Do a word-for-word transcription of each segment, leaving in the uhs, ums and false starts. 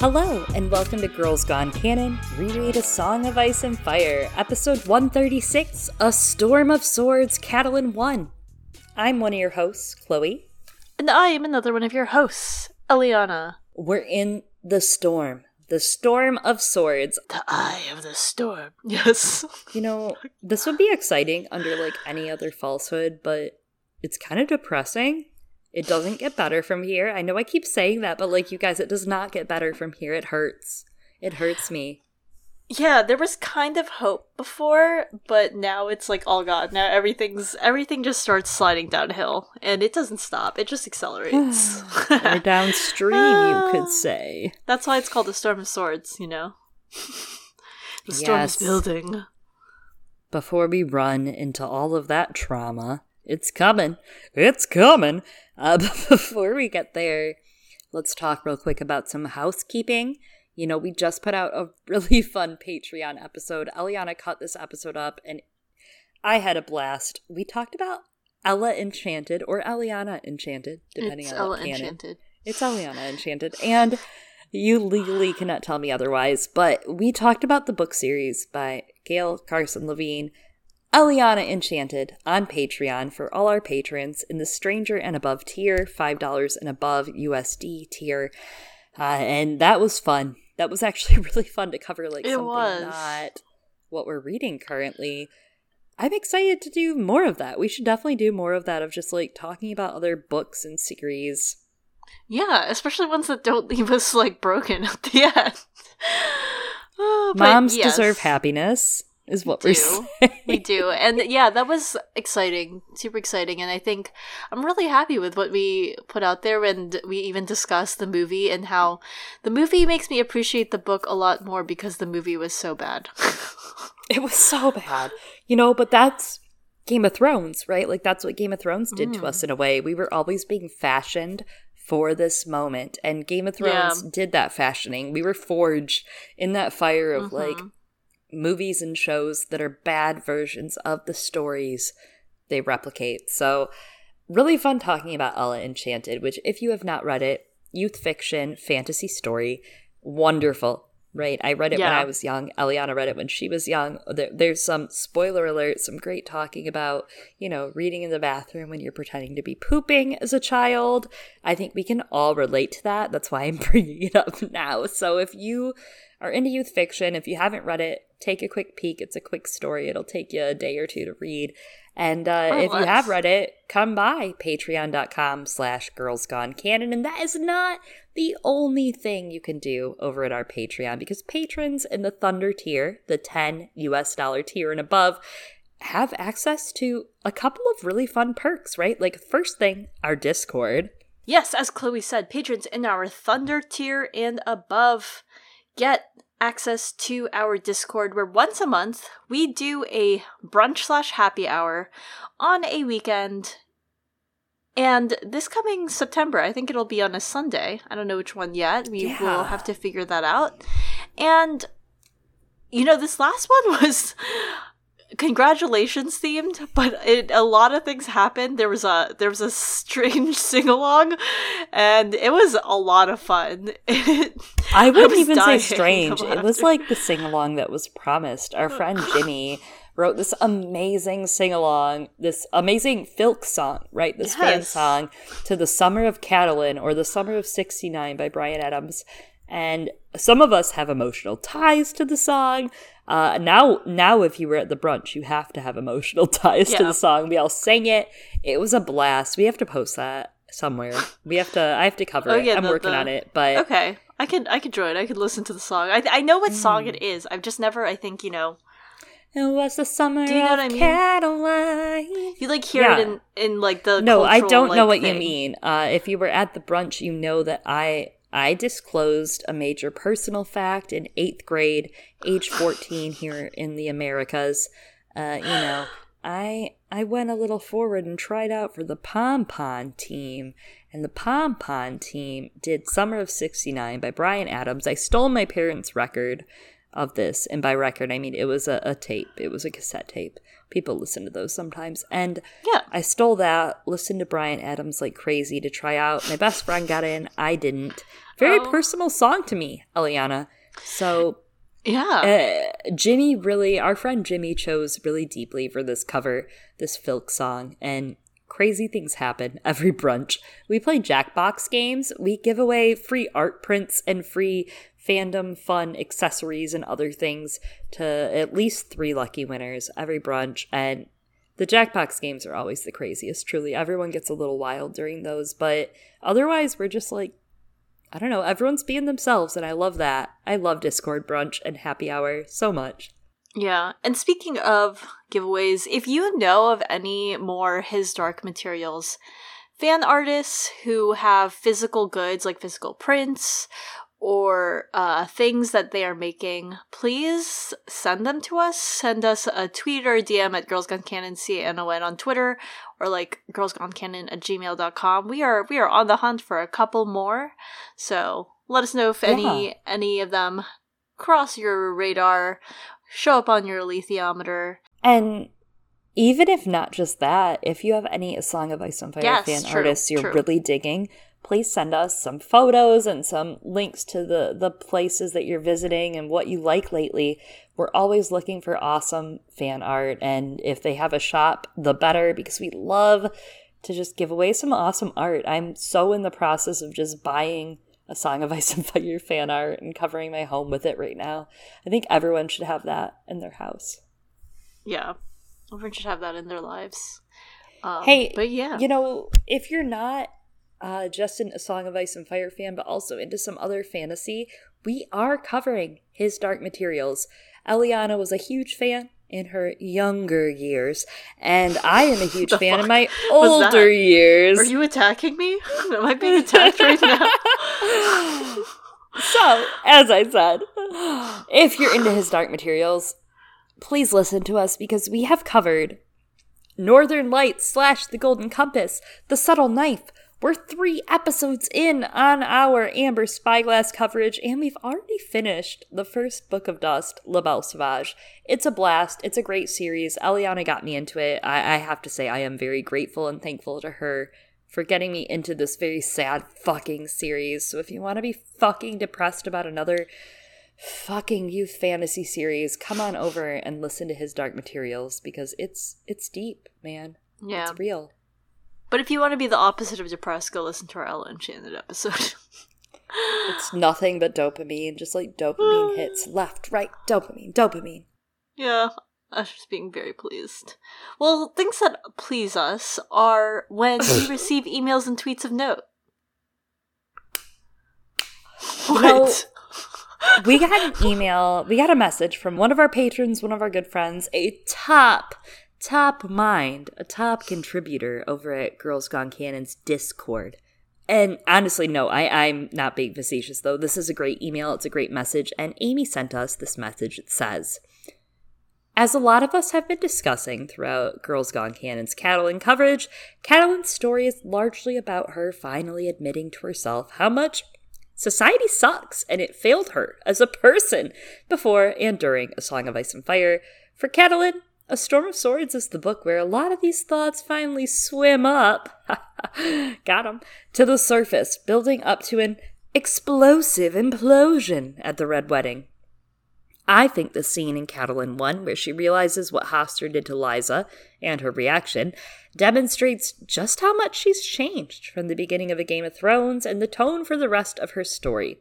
Hello, and welcome to Girls Gone Canon, reread A Song of Ice and Fire, episode one thirty-six, A Storm of Swords, Catelyn one. I'm one of your hosts, Chloe. And I am another one of your hosts, Eliana. We're in the storm. The Storm of Swords. The eye of the storm, yes. You know, this would be exciting under, like, any other falsehood, but it's kind of depressing. It doesn't get better from here. I know I keep saying that, but, like, you guys, it does not get better from here. It hurts. It hurts me. Yeah, there was kind of hope before, but now it's like, oh God, now everything's everything just starts sliding downhill, and it doesn't stop. It just accelerates. Or downstream, you could say. That's why it's called the Storm of Swords, you know? The storm yes. is building. Before we run into all of that trauma, it's coming. It's coming. Uh, but before we get there, let's talk real quick about some housekeeping. You know, we just put out a really fun Patreon episode. Eliana cut this episode up, and I had a blast. We talked about Ella Enchanted, or Eliana Enchanted, depending it's on Ella canon. Enchanted. It's Eliana Enchanted, and you legally cannot tell me otherwise, but we talked about the book series by Gail Carson Levine, Eliana Enchanted, on Patreon for all our patrons in the Stranger and Above tier, five dollars and above U S D tier, uh, and that was fun. That was actually really fun to cover, like, it something was. Not what we're reading currently. I'm excited to do more of that. We should definitely do more of that, of just, like, talking about other books and series. Yeah, especially ones that don't leave us, like, broken at the end. oh, Moms yes. deserve happiness. Is what we do. We're we do. And yeah, that was exciting. Super exciting. And I think I'm really happy with what we put out there. And we even discussed the movie and how the movie makes me appreciate the book a lot more because the movie was so bad. It was so bad. You know, but that's Game of Thrones, right? Like, that's what Game of Thrones did mm. to us in a way. We were always being fashioned for this moment. And Game of Thrones yeah. did that fashioning. We were forged in that fire of mm-hmm. like, movies and shows that are bad versions of the stories they replicate. So really fun talking about Ella Enchanted, which, if you have not read it, youth fiction, fantasy story, wonderful, right? I read it yeah. when I was young. Eliana read it when she was young. There, there's some, spoiler alert, some great talking about, you know, reading in the bathroom when you're pretending to be pooping as a child. I think we can all relate to that. That's why I'm bringing it up now. So if you are into youth fiction, if you haven't read it, take a quick peek. It's a quick story. It'll take you a day or two to read. And uh, oh, if let's. you have read it, come by patreon.com slash girlsgonecanon. And that is not the only thing you can do over at our Patreon, because patrons in the Thunder tier, the ten U S dollar tier and above, have access to a couple of really fun perks, right? Like, first thing, our Discord. Yes, as Chloe said, patrons in our Thunder tier and above get access to our Discord, where once a month we do a brunch slash happy hour on a weekend. And this coming September, I think it'll be on a Sunday. I don't know which one yet. We yeah. will have to figure that out. And, you know, this last one was congratulations themed, but it, a lot of things happened. There was a there was a strange sing-along, and it was a lot of fun. It, I wouldn't I even say strange. It was like the sing-along that was promised. Our friend Jimmy wrote this amazing sing-along, this amazing filk song, right? This yes. fan song to The Summer of Catelyn, or The Summer of sixty-nine by Bryan Adams. And some of us have emotional ties to the song. Uh, now, now, if you were at the brunch, you have to have emotional ties yeah. to the song. We all sang it. It was a blast. We have to post that somewhere. We have to. I have to cover oh, it. Yeah, I'm the, working the... on it. But okay, I can. I can join. I can listen to the song. I I know what mm. song it is. I've just never. I think you know. It was the summer Do you know of I mean? Cadillac. You like hear yeah. it in in like the no. Cultural, I don't like, know what thing. you mean. Uh, if you were at the brunch, you know that I. I disclosed a major personal fact in eighth grade, age fourteen here in the Americas. Uh, you know, I I went a little forward and tried out for the pom-pom team. And the pom-pom team did Summer of sixty-nine by Bryan Adams. I stole my parents' record of this. And by record, I mean it was a, a tape. It was a cassette tape. People listen to those sometimes. And yeah. I stole that, listened to Bryan Adams like crazy to try out. My best friend got in. I didn't. very oh. personal song to me, Eliana. So yeah, uh, Jimmy really, our friend Jimmy chose really deeply for this cover, this Filk song, and crazy things happen every brunch. We play Jackbox games. We give away free art prints and free fandom fun accessories and other things to at least three lucky winners every brunch. And the Jackbox games are always the craziest, truly. Everyone gets a little wild during those, but otherwise we're just like, I don't know, everyone's being themselves, and I love that. I love Discord brunch and happy hour so much. Yeah, and speaking of giveaways, if you know of any more His Dark Materials fan artists who have physical goods, like physical prints, or uh, things that they are making, please send them to us. Send us a tweet or a D M at Girls Gone Canon, C A N O N on Twitter, or like girls gone canon at gmail dot com. We are, we are on the hunt for a couple more, so let us know if yeah. any any of them cross your radar, show up on your alethiometer. And even if not just that, if you have any A Song of Ice and Fire yes, fan true, artists you're true. really digging, please send us some photos and some links to the, the places that you're visiting and what you like lately. We're always looking for awesome fan art, and if they have a shop, the better, because we love to just give away some awesome art. I'm so in the process of just buying A Song of Ice and Fire fan art and covering my home with it right now. I think everyone should have that in their house. Yeah, everyone should have that in their lives. Um, hey, but yeah, you know, if you're not Uh, just in A Song of Ice and Fire fan, but also into some other fantasy, we are covering His Dark Materials. Eliana was a huge fan in her younger years, and I am a huge fan fuck? in my older years. Are you attacking me? Am I being attacked right now? So, as I said, if you're into His Dark Materials, please listen to us, because we have covered Northern Lights slash The Golden Compass, The Subtle Knife. We're three episodes in on our Amber Spyglass coverage, and we've already finished the first Book of Dust, La Belle Sauvage. It's a blast. It's a great series. Eliana got me into it. I, I have to say I am very grateful and thankful to her for getting me into this very sad fucking series. So if you want to be fucking depressed about another fucking youth fantasy series, come on over and listen to His Dark Materials, because it's it's deep, man. Yeah. It's real. But if you want to be the opposite of depressed, go listen to our Ella Enchanted episode. It's nothing but dopamine, just like dopamine hits left, right, dopamine, dopamine. Yeah, Usher's being very pleased. Well, things that please us are when we receive emails and tweets of note. What? No, we got an email, we got a message from one of our patrons, one of our good friends, a top... Top mind, a top contributor over at Girls Gone Canon's Discord. And honestly, no, I, I'm not being facetious, though. This is a great email. It's a great message. And Amy sent us this message. It says, as a lot of us have been discussing throughout Girls Gone Canon's Catelyn coverage, Catelyn's story is largely about her finally admitting to herself how much society sucks and it failed her as a person before and during A Song of Ice and Fire. For Catelyn, A Storm of Swords is the book where a lot of these thoughts finally swim up got 'em, to the surface, building up to an explosive implosion at the Red Wedding. I think the scene in Catelyn one, where she realizes what Hofstra did to Lysa and her reaction, demonstrates just how much she's changed from the beginning of A Game of Thrones and the tone for the rest of her story.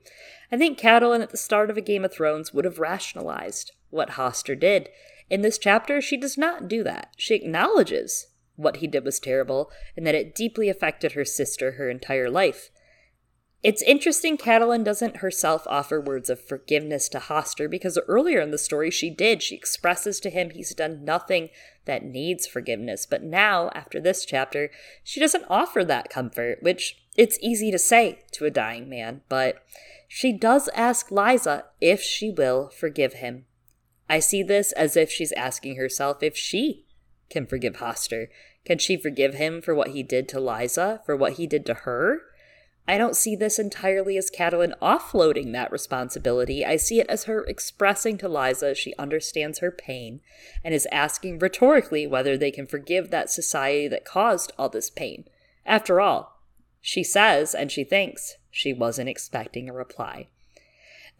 I think Catelyn at the start of A Game of Thrones would have rationalized what Hofstra did. In this chapter, she does not do that. She acknowledges what he did was terrible and that it deeply affected her sister her entire life. It's interesting Catelyn doesn't herself offer words of forgiveness to Hofstra, because earlier in the story she did. She expresses to him he's done nothing that needs forgiveness. But now, after this chapter, she doesn't offer that comfort, which it's easy to say to a dying man. But she does ask Lysa if she will forgive him. I see this as if she's asking herself if she can forgive Hofstra. Can she forgive him for what he did to Lysa, for what he did to her? I don't see this entirely as Catelyn offloading that responsibility. I see it as her expressing to Lysa she understands her pain and is asking rhetorically whether they can forgive that society that caused all this pain. After all, She says, and she thinks, she wasn't expecting a reply.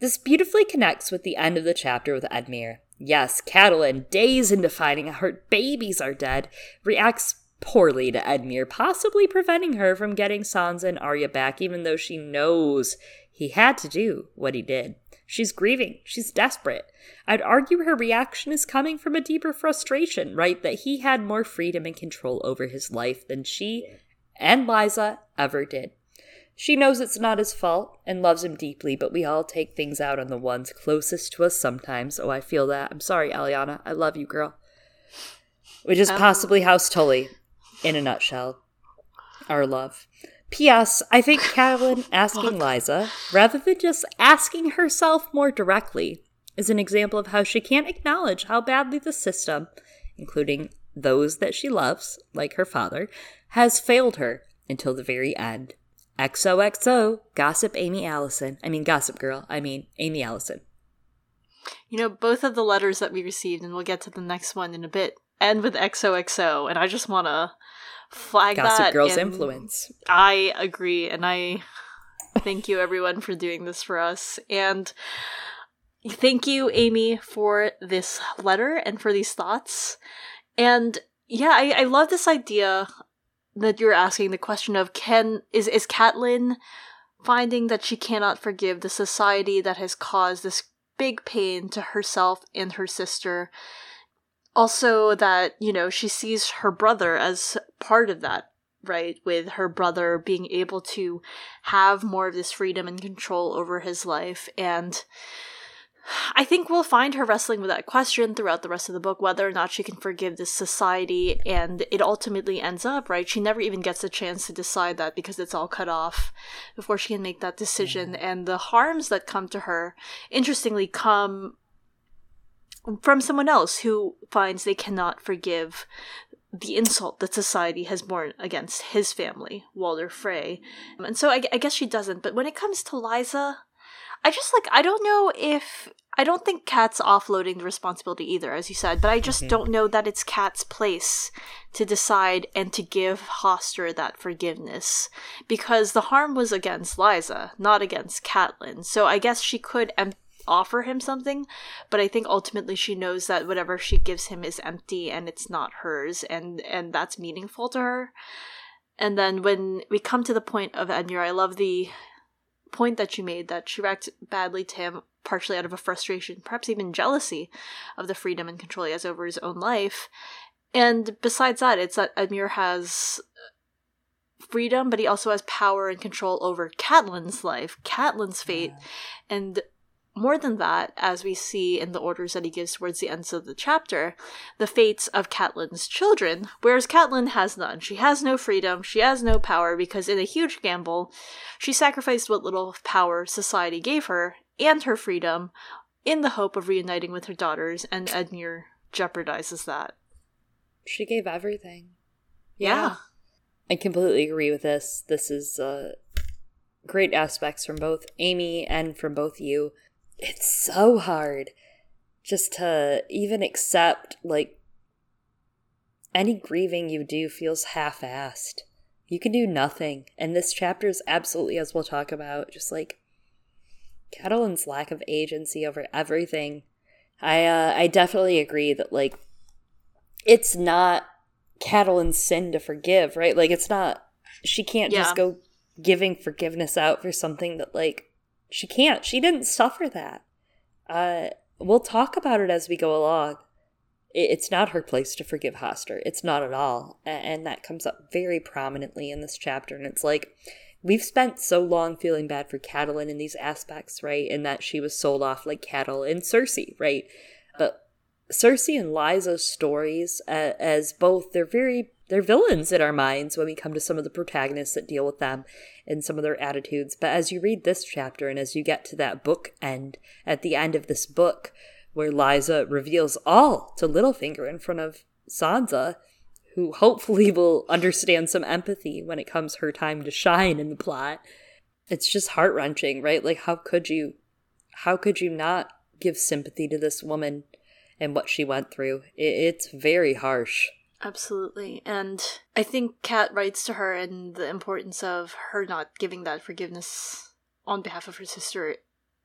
This beautifully connects with the end of the chapter with Edmure. Yes, Catelyn, days into finding out her babies are dead, reacts poorly to Edmure, possibly preventing her from getting Sansa and Arya back, even though she knows he had to do what he did. She's grieving. She's desperate. I'd argue her reaction is coming from a deeper frustration, right? That he had more freedom and control over his life than she and Lysa ever did. She knows it's not his fault and loves him deeply, but we all take things out on the ones closest to us sometimes. Oh, I feel that. I'm sorry, Aliana. I love you, girl. Which is um. possibly House Tully in a nutshell. Our love. P S. I think Catelyn asking Lysa, rather than just asking herself more directly, is an example of how she can't acknowledge how badly the system, including those that she loves, like her father, has failed her until the very end. X O X O, Gossip Amy Allison. I mean, Gossip Girl. I mean, Amy Allison. You know, both of the letters that we received, and we'll get to the next one in a bit, end with X O X O, and I just want to flag Gossip that. Gossip Girl's influence. I agree, and I thank you everyone for doing this for us. And thank you, Amy, for this letter and for these thoughts. And yeah, I, I love this idea that you're asking the question of can is, is Catelyn finding that she cannot forgive the society that has caused this big pain to herself and her sister. Also that, you know, she sees her brother as part of that, right? With her brother being able to have more of this freedom and control over his life. And I think we'll find her wrestling with that question throughout the rest of the book, whether or not she can forgive this society. And it ultimately ends up, right? She never even gets a chance to decide that because it's all cut off before she can make that decision. And the harms that come to her, interestingly, come from someone else who finds they cannot forgive the insult that society has borne against his family, Walder Frey. And so I, I guess she doesn't. But when it comes to Lysa, I just, like, I don't know if... I don't think Cat's offloading the responsibility either, as you said. But I just mm-hmm. don't know that it's Cat's place to decide and to give Hoster that forgiveness. Because the harm was against Lysa, not against Catelyn. So I guess she could... Em- offer him something, but I think ultimately she knows that whatever she gives him is empty and it's not hers, and and that's meaningful to her. And then when we come to the point of Edmure, I love the point that you made, that she reacts badly to him partially out of a frustration, perhaps even jealousy, of the freedom and control he has over his own life. And besides that, it's that Edmure has freedom, but he also has power and control over Catelyn's life, Catelyn's fate. And more than that, as we see in the orders that he gives towards the ends of the chapter, the fates of Catelyn's children, whereas Catelyn has none. She has no freedom, she has no power, because in a huge gamble, she sacrificed what little power society gave her and her freedom in the hope of reuniting with her daughters, and Edmure jeopardizes that. She gave everything. Yeah. yeah. I completely agree with this. This is uh, great aspects from both Amy and from both you. It's so hard just to even accept, like, any grieving you do feels half-assed. You can do nothing. And this chapter is absolutely, as we'll talk about, just like Catelyn's lack of agency over everything. I uh, I definitely agree that, like, it's not Catelyn's sin to forgive, right? Like, it's not, she can't yeah. just go giving forgiveness out for something that, like, she can't. She didn't suffer that. Uh, we'll talk about it as we go along. It's not her place to forgive Hoster. It's not at all. And that comes up very prominently in this chapter. And it's like, we've spent so long feeling bad for Catelyn in these aspects, right? And that she was sold off like cattle in Cersei, right? But Cersei and Lysa's stories uh, as both, they're very... They're villains in our minds when we come to some of the protagonists that deal with them and some of their attitudes. But as you read this chapter and as you get to that book end, at the end of this book, where Lysa reveals all to Littlefinger in front of Sansa, who hopefully will understand some empathy when it comes her time to shine in the plot, it's just heart-wrenching, right? Like, how could you, how could you not give sympathy to this woman and what she went through? It, it's very harsh. Absolutely. And I think Kat writes to her and the importance of her not giving that forgiveness on behalf of her sister.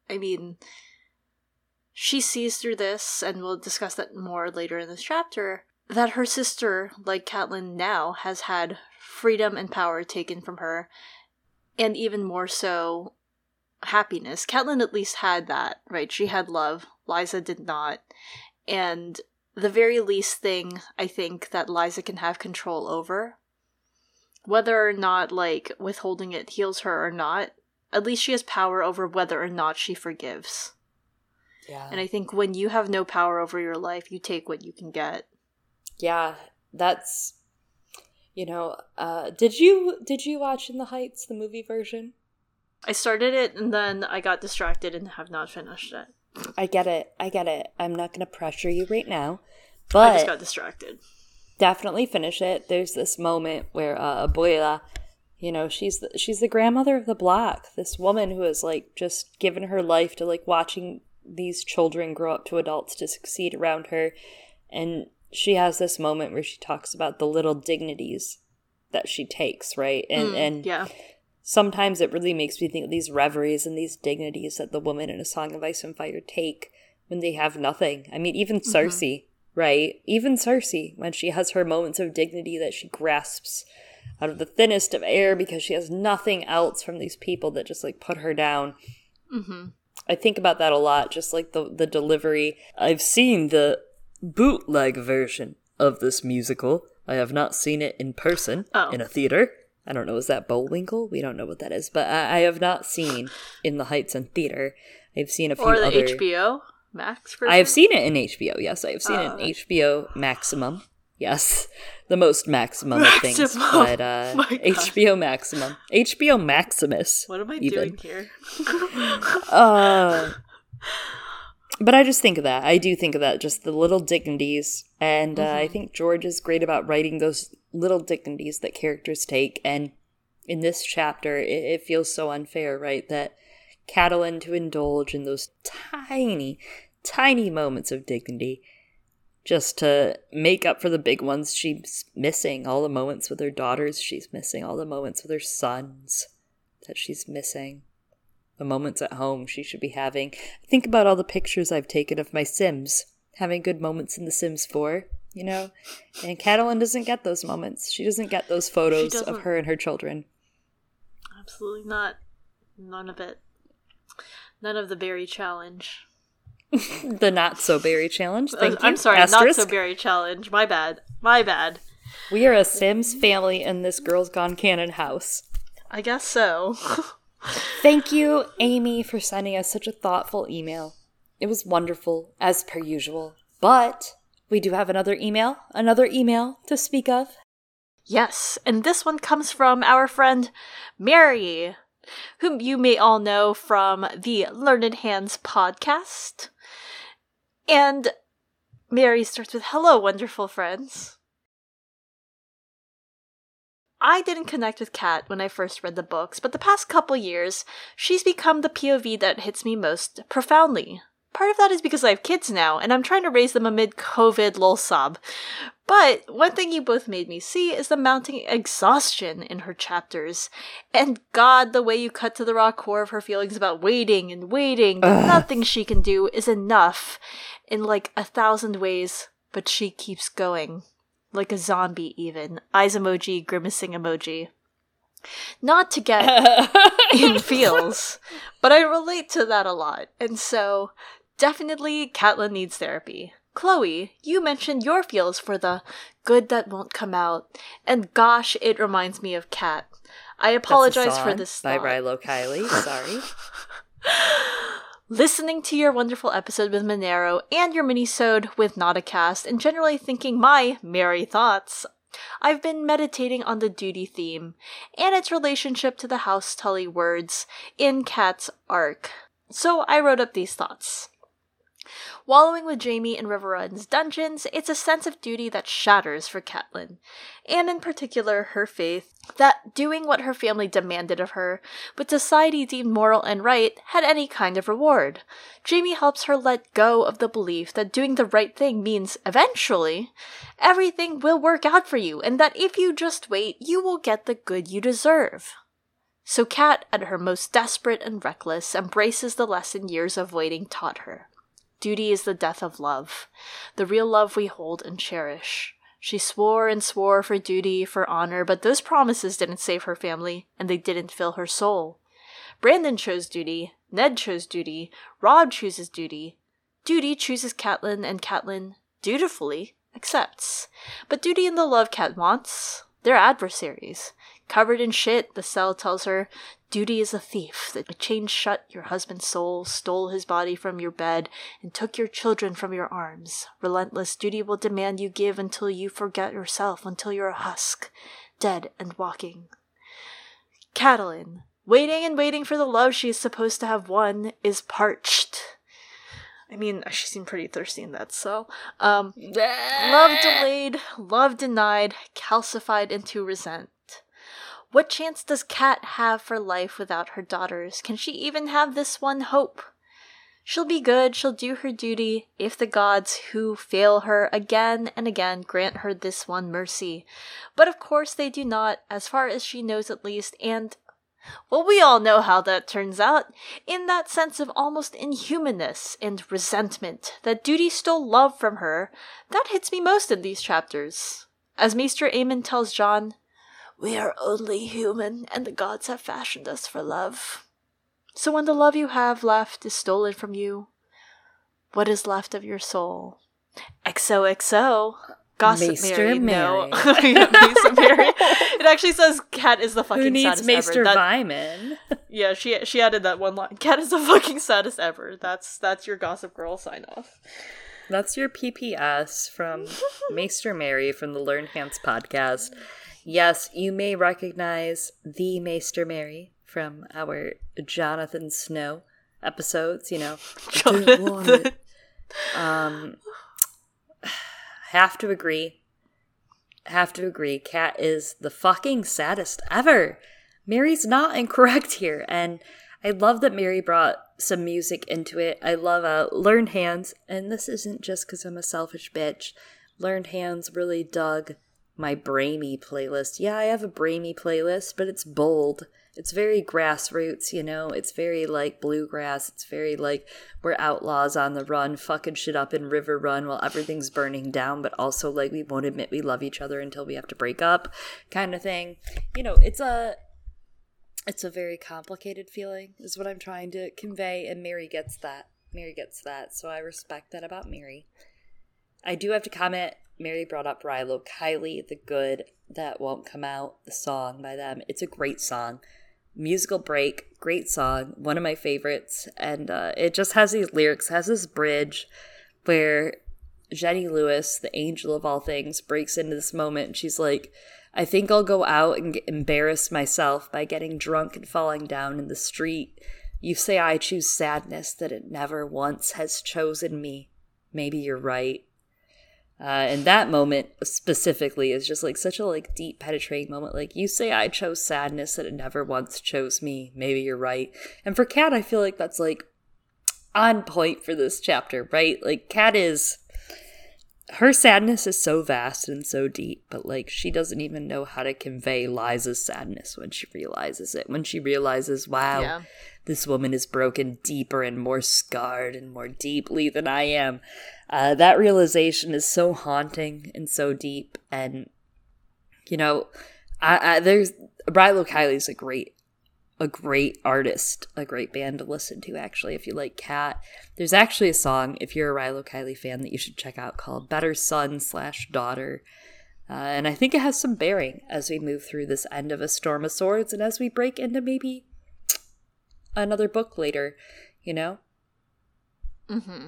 I mean, she sees through this, and we'll discuss that more later in this chapter, that her sister, like Catelyn now, has had freedom and power taken from her, and even more so, happiness. Catelyn at least had that, right? She had love. Lysa did not. And the very least thing, I think, that Lysa can have control over, whether or not, like, withholding it heals her or not, at least she has power over whether or not she forgives. Yeah. And I think when you have no power over your life, you take what you can get. Yeah, that's, you know, uh, did you did you watch In the Heights, the movie version? I started it and then I got distracted and have not finished it. I get it. I get it. I'm not going to pressure you right now, but I just got distracted. Definitely finish it. There's this moment where uh, Abuela, you know, she's the, she's the grandmother of the block. This woman who has, like, just given her life to, like, watching these children grow up to adults to succeed around her. And she has this moment where she talks about the little dignities that she takes, right? And mm, and yeah. Sometimes it really makes me think of these reveries and these dignities that the women in A Song of Ice and Fire take when they have nothing. I mean, even mm-hmm. Cersei, right? Even Cersei, when she has her moments of dignity that she grasps out of the thinnest of air because she has nothing else from these people that just, like, put her down. Mm-hmm. I think about that a lot, just like the, the delivery. I've seen the bootleg version of this musical. I have not seen it in person oh. in a theater. I don't know, is that Bullwinkle? We don't know what that is, but I, I have not seen In the Heights in theater. I've seen a few other... Or the other... H B O Max version? I have seen it in H B O, yes. I have seen uh, it in H B O Maximum, yes. The most maximum, maximum. of things, but uh, oh H B O Maximum. H B O Maximus. What am I even. doing here? uh, but I just think of that. I do think of that, just the little dignities, and mm-hmm. uh, I think George is great about writing those little dignities that characters take, and in this chapter it, it feels so unfair, right, that Catelyn, to indulge in those tiny tiny moments of dignity just to make up for the big ones she's missing, all the moments with her daughters she's missing, all the moments with her sons that she's missing, the moments at home she should be having. Think about all the pictures I've taken of my Sims having good moments in The Sims four. You know, and Catelyn doesn't get those moments. She doesn't get those photos of her and her children. Absolutely not. None of it. None of the berry challenge. The not so berry challenge. Thank uh, you. I'm sorry, Asterisk. Not so berry challenge. My bad. My bad. We are a Sims family in this Girls Gone Canon house. I guess so. Thank you, Amy, for sending us such a thoughtful email. It was wonderful, as per usual. But we do have another email, another email to speak of. Yes, and this one comes from our friend Mary, whom you may all know from the Learned Hands podcast. And Mary starts with, "Hello, wonderful friends. I didn't connect with Kat when I first read the books, but the past couple years, she's become the P O V that hits me most profoundly. Part of that is because I have kids now, and I'm trying to raise them amid COVID, lol sob. But one thing you both made me see is the mounting exhaustion in her chapters. And God, the way you cut to the raw core of her feelings about waiting and waiting. Ugh. Nothing she can do is enough in, like, a thousand ways, but she keeps going. Like a zombie, even. Eyes emoji, grimacing emoji. Not to get in feels, but I relate to that a lot. And so... definitely, Catelyn needs therapy. Chloe, you mentioned your feels for the good that won't come out. And gosh, it reminds me of Kat. I apologize for this thought. By Rilo Kiley, sorry. Listening to your wonderful episode with Monero and your minisode with Nauticast, and generally thinking my merry thoughts, I've been meditating on the duty theme and its relationship to the House Tully words in Kat's arc. So I wrote up these thoughts. Wallowing with Jaime in Reveron's dungeons, it's a sense of duty that shatters for Catelyn, and in particular her faith that doing what her family demanded of her, but society deemed moral and right, had any kind of reward. Jaime helps her let go of the belief that doing the right thing means, eventually, everything will work out for you, and that if you just wait, you will get the good you deserve. So Cat, at her most desperate and reckless, embraces the lesson years of waiting taught her. Duty is the death of love, the real love we hold and cherish. She swore and swore for duty, for honor, but those promises didn't save her family, and they didn't fill her soul. Brandon chose duty, Ned chose duty, Rob chooses duty. Duty chooses Catelyn, and Catelyn, dutifully, accepts. But duty and the love Cat wants, they're adversaries. Covered in shit, the cell tells her, duty is a thief that chained shut your husband's soul, stole his body from your bed, and took your children from your arms. Relentless duty will demand you give until you forget yourself, until you're a husk, dead and walking. Catelyn, waiting and waiting for the love she is supposed to have won, is parched. I mean, she seemed pretty thirsty in that cell. Um, love delayed, love denied, calcified into resent. What chance does Cat have for life without her daughters? Can she even have this one hope? She'll be good, she'll do her duty, if the gods who fail her again and again grant her this one mercy. But of course they do not, as far as she knows at least, and, well, we all know how that turns out. In that sense of almost inhumanness and resentment, that duty stole love from her, that hits me most in these chapters. As Maester Aemon tells John, we are only human, and the gods have fashioned us for love. So when the love you have left is stolen from you, what is left of your soul? X O X O. Gossip Maester Mary. Mary. No. Maester Mary. It actually says Cat is the fucking saddest Maester ever. Who needs Maester Vyman? Yeah, she she added that one line. Cat is the fucking saddest ever. That's, that's your Gossip Girl sign-off. That's your P P S from Maester Mary from the Learned Hands podcast. Yes, you may recognize the Maester Mary from our Jonathan Snow episodes, you know. Jonathan. Um, have to agree. Have to agree. Cat is the fucking saddest ever. Mary's not incorrect here. And I love that Mary brought some music into it. I love uh, Learned Hands. And this isn't just because I'm a selfish bitch. Learned Hands really dug my Braimy playlist. Yeah, I have a Braimy playlist, but it's bold. It's very grassroots, you know? It's very, like, bluegrass. It's very, like, we're outlaws on the run, fucking shit up in River Run while everything's burning down, but also, like, we won't admit we love each other until we have to break up kind of thing. You know, it's a, it's a very complicated feeling is what I'm trying to convey, and Mary gets that. Mary gets that, so I respect that about Mary. I do have to comment. Mary brought up Rilo Kiley, The Good That Won't Come Out, the song by them. It's a great song. Musical break, great song, one of my favorites. And uh, it just has these lyrics, has this bridge where Jenny Lewis, the angel of all things, breaks into this moment. And she's like, I think I'll go out and embarrass myself by getting drunk and falling down in the street. You say I choose sadness, that it never once has chosen me. Maybe you're right. Uh, and that moment specifically is just like such a like deep penetrating moment. Like, you say I chose sadness that it never once chose me. Maybe you're right. And for Cat, I feel like that's like on point for this chapter, right? Like, Cat is, her sadness is so vast and so deep, but like she doesn't even know how to convey Liza's sadness when she realizes it. When she realizes, wow, yeah. This woman is broken deeper and more scarred and more deeply than I am. Uh, that realization is so haunting and so deep. And, you know, I, I, there's Rilo Kiley's a great, a great artist, a great band to listen to, actually, if you like Cat. There's actually a song, if you're a Rilo Kiley fan, that you should check out called Better Son Slash Daughter. Uh, and I think it has some bearing as we move through this end of A Storm of Swords and as we break into maybe another book later, you know? Mm-hmm.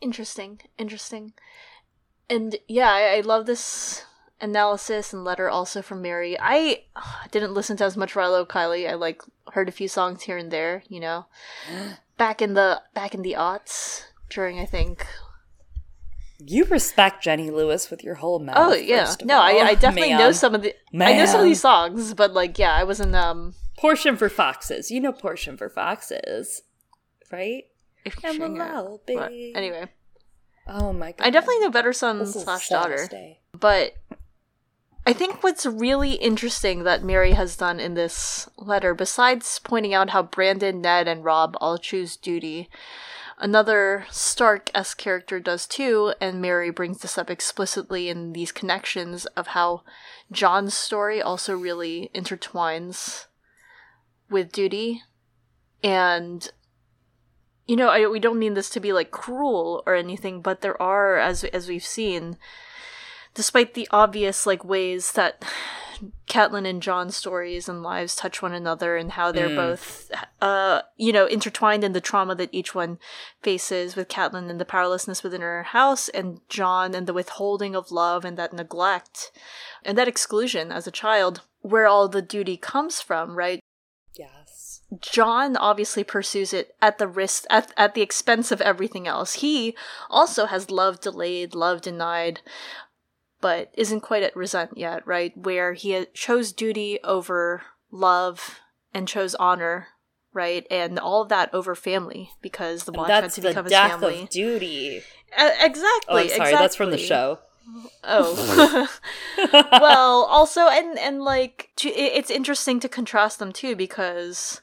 Interesting, interesting. And yeah, I, I love this. analysis and letter also from Mary. I uh, didn't listen to as much Rilo Kiley. I like heard a few songs here and there, you know, back in the back in the aughts during, I think. You respect Jenny Lewis with your whole mouth. Oh yeah, first of no, all. I, I definitely Man. know some of the. Man. I know some of these songs, but like, yeah, I wasn't. Um, Portion for Foxes, you know, Portion for Foxes, right? If I'm a baby. Anyway. Oh my god! I definitely know Better Son Slash Daughter, but I think what's really interesting that Mary has done in this letter, besides pointing out how Brandon, Ned, and Rob all choose duty, another Stark-esque character does too, and Mary brings this up explicitly in these connections of how John's story also really intertwines with duty, and. You know, I, we don't mean this to be, like, cruel or anything, but there are, as as we've seen, despite the obvious, like, ways that Catelyn and John's stories and lives touch one another and how they're mm. both, uh, you know, intertwined in the trauma that each one faces, with Catelyn and the powerlessness within her house, and John and the withholding of love and that neglect and that exclusion as a child, where all the duty comes from, right? Yes. John obviously pursues it at the risk, at, at the expense of everything else. He also has love delayed, love denied, but isn't quite at resent yet, right? Where he chose duty over love and chose honor, right? And all of that over family, because the Watch had to become his family. That's the death of duty. Uh, exactly. Oh, I'm sorry. Exactly. That's from the show. Oh. Well, also, and, and like, to, it's interesting to contrast them, too, because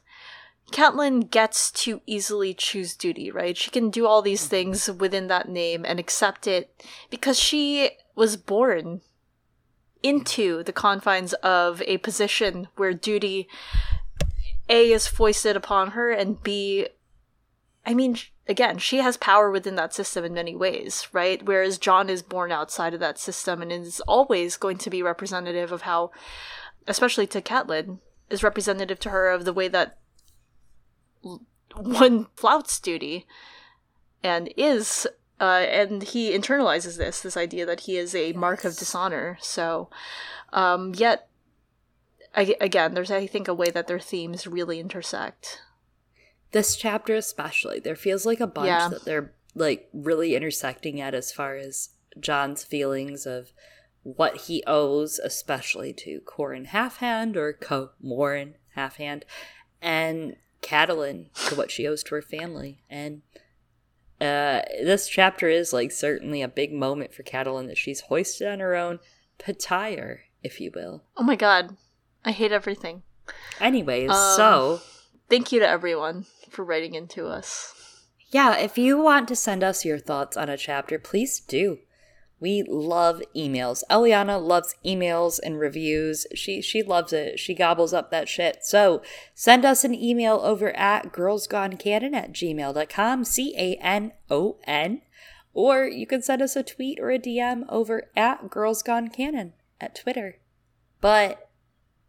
Catelyn gets to easily choose duty, right? She can do all these things within that name and accept it because she was born into the confines of a position where duty, A, is foisted upon her, and B, I mean... Again, she has power within that system in many ways, right? Whereas John is born outside of that system and is always going to be representative of how, especially to Catelyn, is representative to her of the way that one flouts duty and is, uh, and he internalizes this, this idea that he is a mark of dishonor. So, um, yet, I, again, there's, I think, a way that their themes really intersect. This chapter especially, there feels like a bunch yeah. that they're, like, really intersecting at as far as John's feelings of what he owes, especially to Corin Halfhand, or Co-Morin Halfhand, and Catelyn, to what she owes to her family. And uh, this chapter is, like, certainly a big moment for Catelyn that she's hoisted on her own petire, if you will. Oh my god. I hate everything. Anyways, um... so... Thank you to everyone for writing in to us. Yeah, if you want to send us your thoughts on a chapter, please do. We love emails. Eliana loves emails and reviews. She she loves it. She gobbles up that shit. So send us an email over at girlsgonecanon at gmail dot com, C A N O N. Or you can send us a tweet or a D M over at girlsgonecanon at Twitter. But,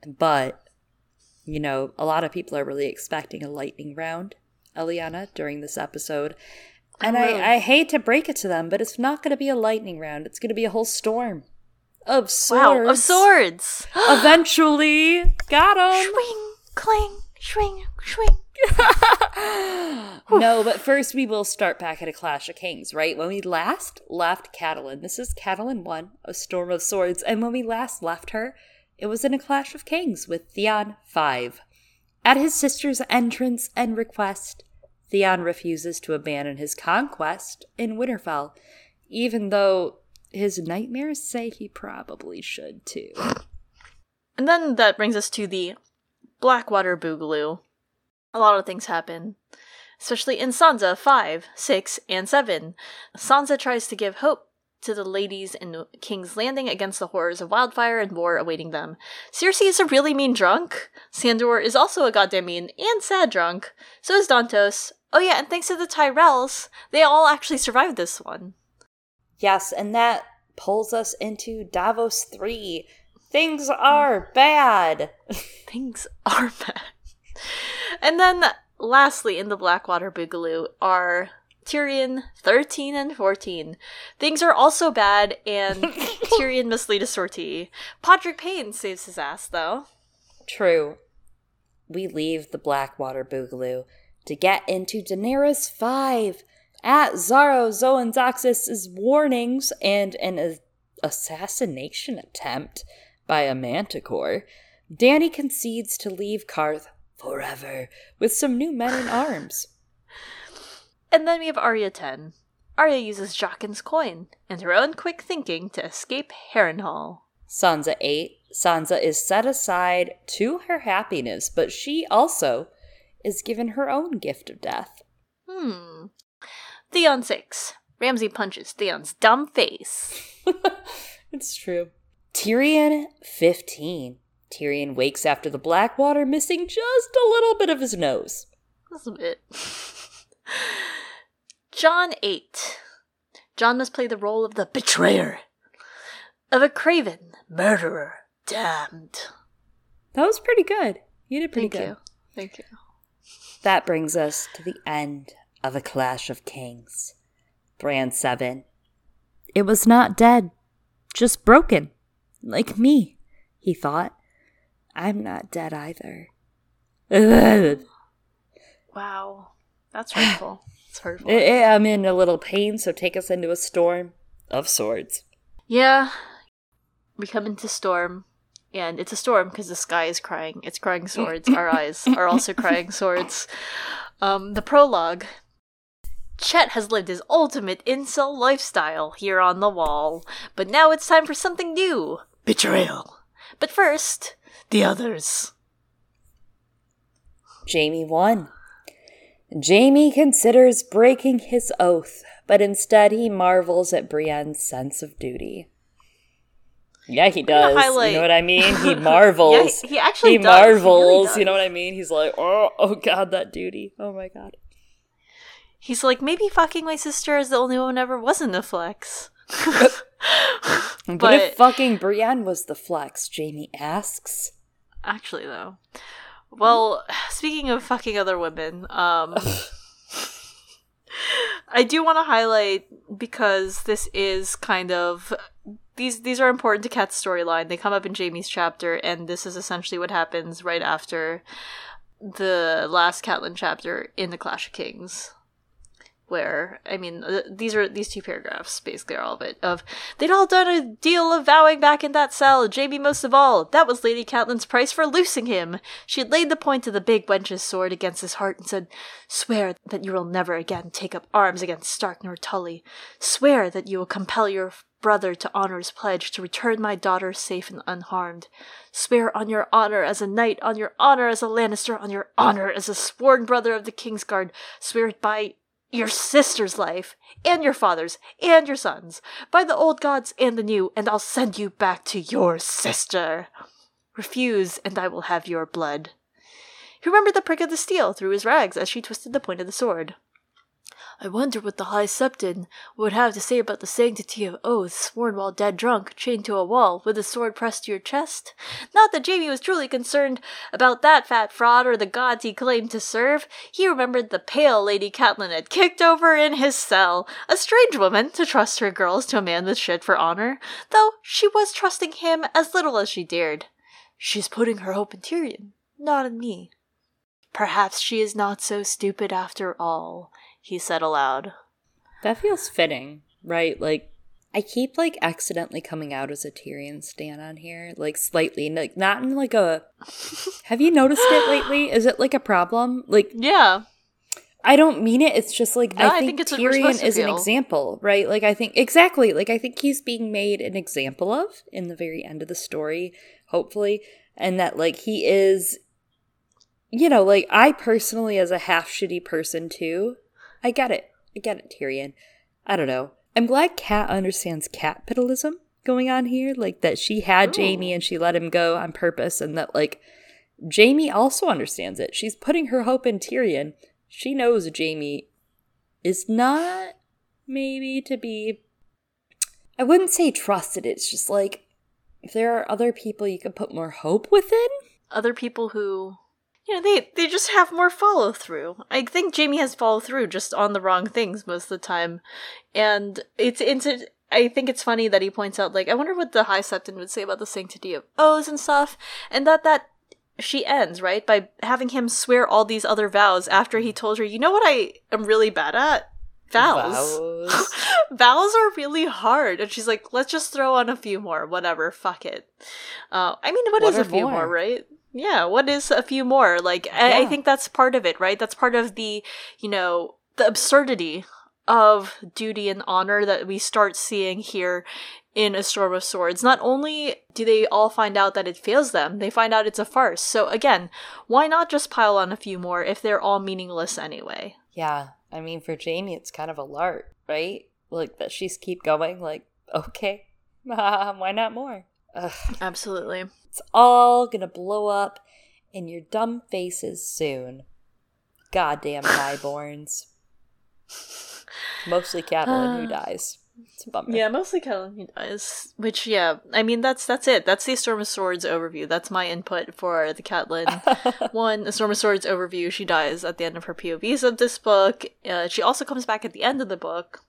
but... You know, a lot of people are really expecting a lightning round, Eliana, during this episode. And oh, really? I, I hate to break it to them, but it's not going to be a lightning round. It's going to be a whole storm of swords. Wow, of swords. Eventually. Got 'em. Swing, clang, swing, swing. No, but first we will start back at A Clash of Kings, right? When we last left Catelyn, this is Catelyn one, A Storm of Swords. And when we last left her, it was in A Clash of Kings with Theon five. At his sister's entrance and request, Theon refuses to abandon his conquest in Winterfell, even though his nightmares say he probably should too. And then that brings us to the Blackwater Boogaloo. A lot of things happen, especially in Sansa five, six, and seven. Sansa tries to give hope to the ladies in King's Landing against the horrors of wildfire and war awaiting them. Cersei is a really mean drunk. Sandor is also a goddamn mean and sad drunk. So is Dantos. Oh yeah, and thanks to the Tyrells, they all actually survived this one. Yes, and that pulls us into Davos three. Things are bad. Things are bad. And then, lastly, in the Blackwater Boogaloo are Tyrion, thirteen and fourteen. Things are also bad, and Tyrion must lead a sortie. Podrick Payne saves his ass, though. True. We leave the Blackwater Boogaloo to get into Daenerys five. At Zaro Zoan Zoxis' warnings and an a- assassination attempt by a manticore, Dany concedes to leave Karth forever with some new men in arms. And then we have Arya ten. Arya uses Jaqen's coin and her own quick thinking to escape Harrenhal. Sansa eight. Sansa is set aside to her happiness, but she also is given her own gift of death. Hmm. Theon six. Ramsay punches Theon's dumb face. It's true. Tyrion fifteen. Tyrion wakes after the Blackwater, missing just a little bit of his nose. Just a bit. Jon eight. Jon must play the role of the betrayer, of a craven, murderer, damned. That was pretty good. You did pretty Thank good. Thank you. Thank you. That brings us to the end of A Clash of Kings. Bran seven. It was not dead, just broken. Like me, he thought. I'm not dead either. Ugh. Wow. That's hurtful. It's hurtful. I'm in a little pain, so take us into a storm of swords. Yeah. We come into storm, and it's a storm because the sky is crying. It's crying swords. Our eyes are also crying swords. Um, the prologue. Chet has lived his ultimate incel lifestyle here on the wall, but now it's time for something new. Betrayal. But first, the others. Jamie won. Jamie considers breaking his oath, but instead he marvels at Brienne's sense of duty. Yeah, he does. You know what I mean? He marvels. yeah, he, he actually he does. Marvels, he marvels. Really, you know what I mean? He's like, oh, oh God, that duty. Oh my God. He's like, maybe fucking my sister is the only one ever wasn't a flex. but, but if fucking Brienne was the flex, Jamie asks. Actually, though. Well, speaking of fucking other women, um, I do want to highlight, because this is kind of, these these are important to Kat's storyline. They come up in Jamie's chapter, and this is essentially what happens right after the last Catelyn chapter in The Clash of Kings. Where, I mean, these are these two paragraphs, basically are all of it, of, they'd all done a deal of vowing back in that cell, Jamie most of all. That was Lady Catelyn's price for loosing him. She had laid the point of the big wench's sword against his heart and said, swear that you will never again take up arms against Stark nor Tully. Swear that you will compel your brother to honor his pledge to return my daughter safe and unharmed. Swear on your honor as a knight, on your honor as a Lannister, on your honor as a sworn brother of the Kingsguard. Swear it by your sister's life, and your father's, and your son's, by the old gods and the new, and I'll send you back to your sister. Refuse, and I will have your blood. He remembered the prick of the steel through his rags as she twisted the point of the sword. I wonder what the High Septon would have to say about the sanctity of oaths sworn while dead drunk, chained to a wall, with a sword pressed to your chest. Not that Jamie was truly concerned about that fat fraud or the gods he claimed to serve. He remembered the pale Lady Catelyn had kicked over in his cell. A strange woman to trust her girls to a man with shit for honor, though she was trusting him as little as she dared. She's putting her hope in Tyrion, not in me. Perhaps she is not so stupid after all, he said aloud. That feels fitting, right? Like, I keep, like, accidentally coming out as a Tyrion stan on here. Like, slightly. Like, not in, like, a... Have you noticed it lately? Is it, like, a problem? Like... Yeah. I don't mean it. It's just, like, no, I, think I think Tyrion is feel. an example, right? Like, I think... Exactly. Like, I think he's being made an example of in the very end of the story, hopefully. And that, like, he is... You know, like, I personally, as a half-shitty person, too... I get it. I get it, Tyrion. I don't know. I'm glad Kat understands capitalism going on here. Like, that she had Ooh. Jamie and she let him go on purpose. And that, like, Jamie also understands it. She's putting her hope in Tyrion. She knows Jamie is not maybe to be... I wouldn't say trusted. It's just, like, if there are other people you can put more hope within. Other people who... you know, they, they just have more follow-through. I think Jamie has follow-through just on the wrong things most of the time. And it's, it's I think it's funny that he points out, like, I wonder what the High Septon would say about the sanctity of oaths and stuff. And that that she ends, right, by having him swear all these other vows after he told her, you know what I am really bad at? Vows. Vows. Vows are really hard. And she's like, let's just throw on a few more. Whatever. Fuck it. Uh, I mean, what, what is a few more? more, right? Yeah. What is a few more? Like, I, yeah. I think that's part of it, right? That's part of the, you know, the absurdity of duty and honor that we start seeing here in A Storm of Swords. Not only do they all find out that it fails them, they find out it's a farce. So again, why not just pile on a few more if they're all meaningless anyway? Yeah. I mean, for Jamie, it's kind of a lark, right? Like, that she's keep going, like, okay, why not more? Ugh. Absolutely. It's all gonna blow up in your dumb faces soon. Goddamn highborns. Mostly Catelyn, uh, who dies. It's a bummer. Yeah, mostly Catelyn who dies. Which, yeah, I mean, that's that's it. That's the Storm of Swords overview. That's my input for the Catelyn one. The Storm of Swords overview, she dies at the end of her P O Vs of this book. Uh, she also comes back at the end of the book.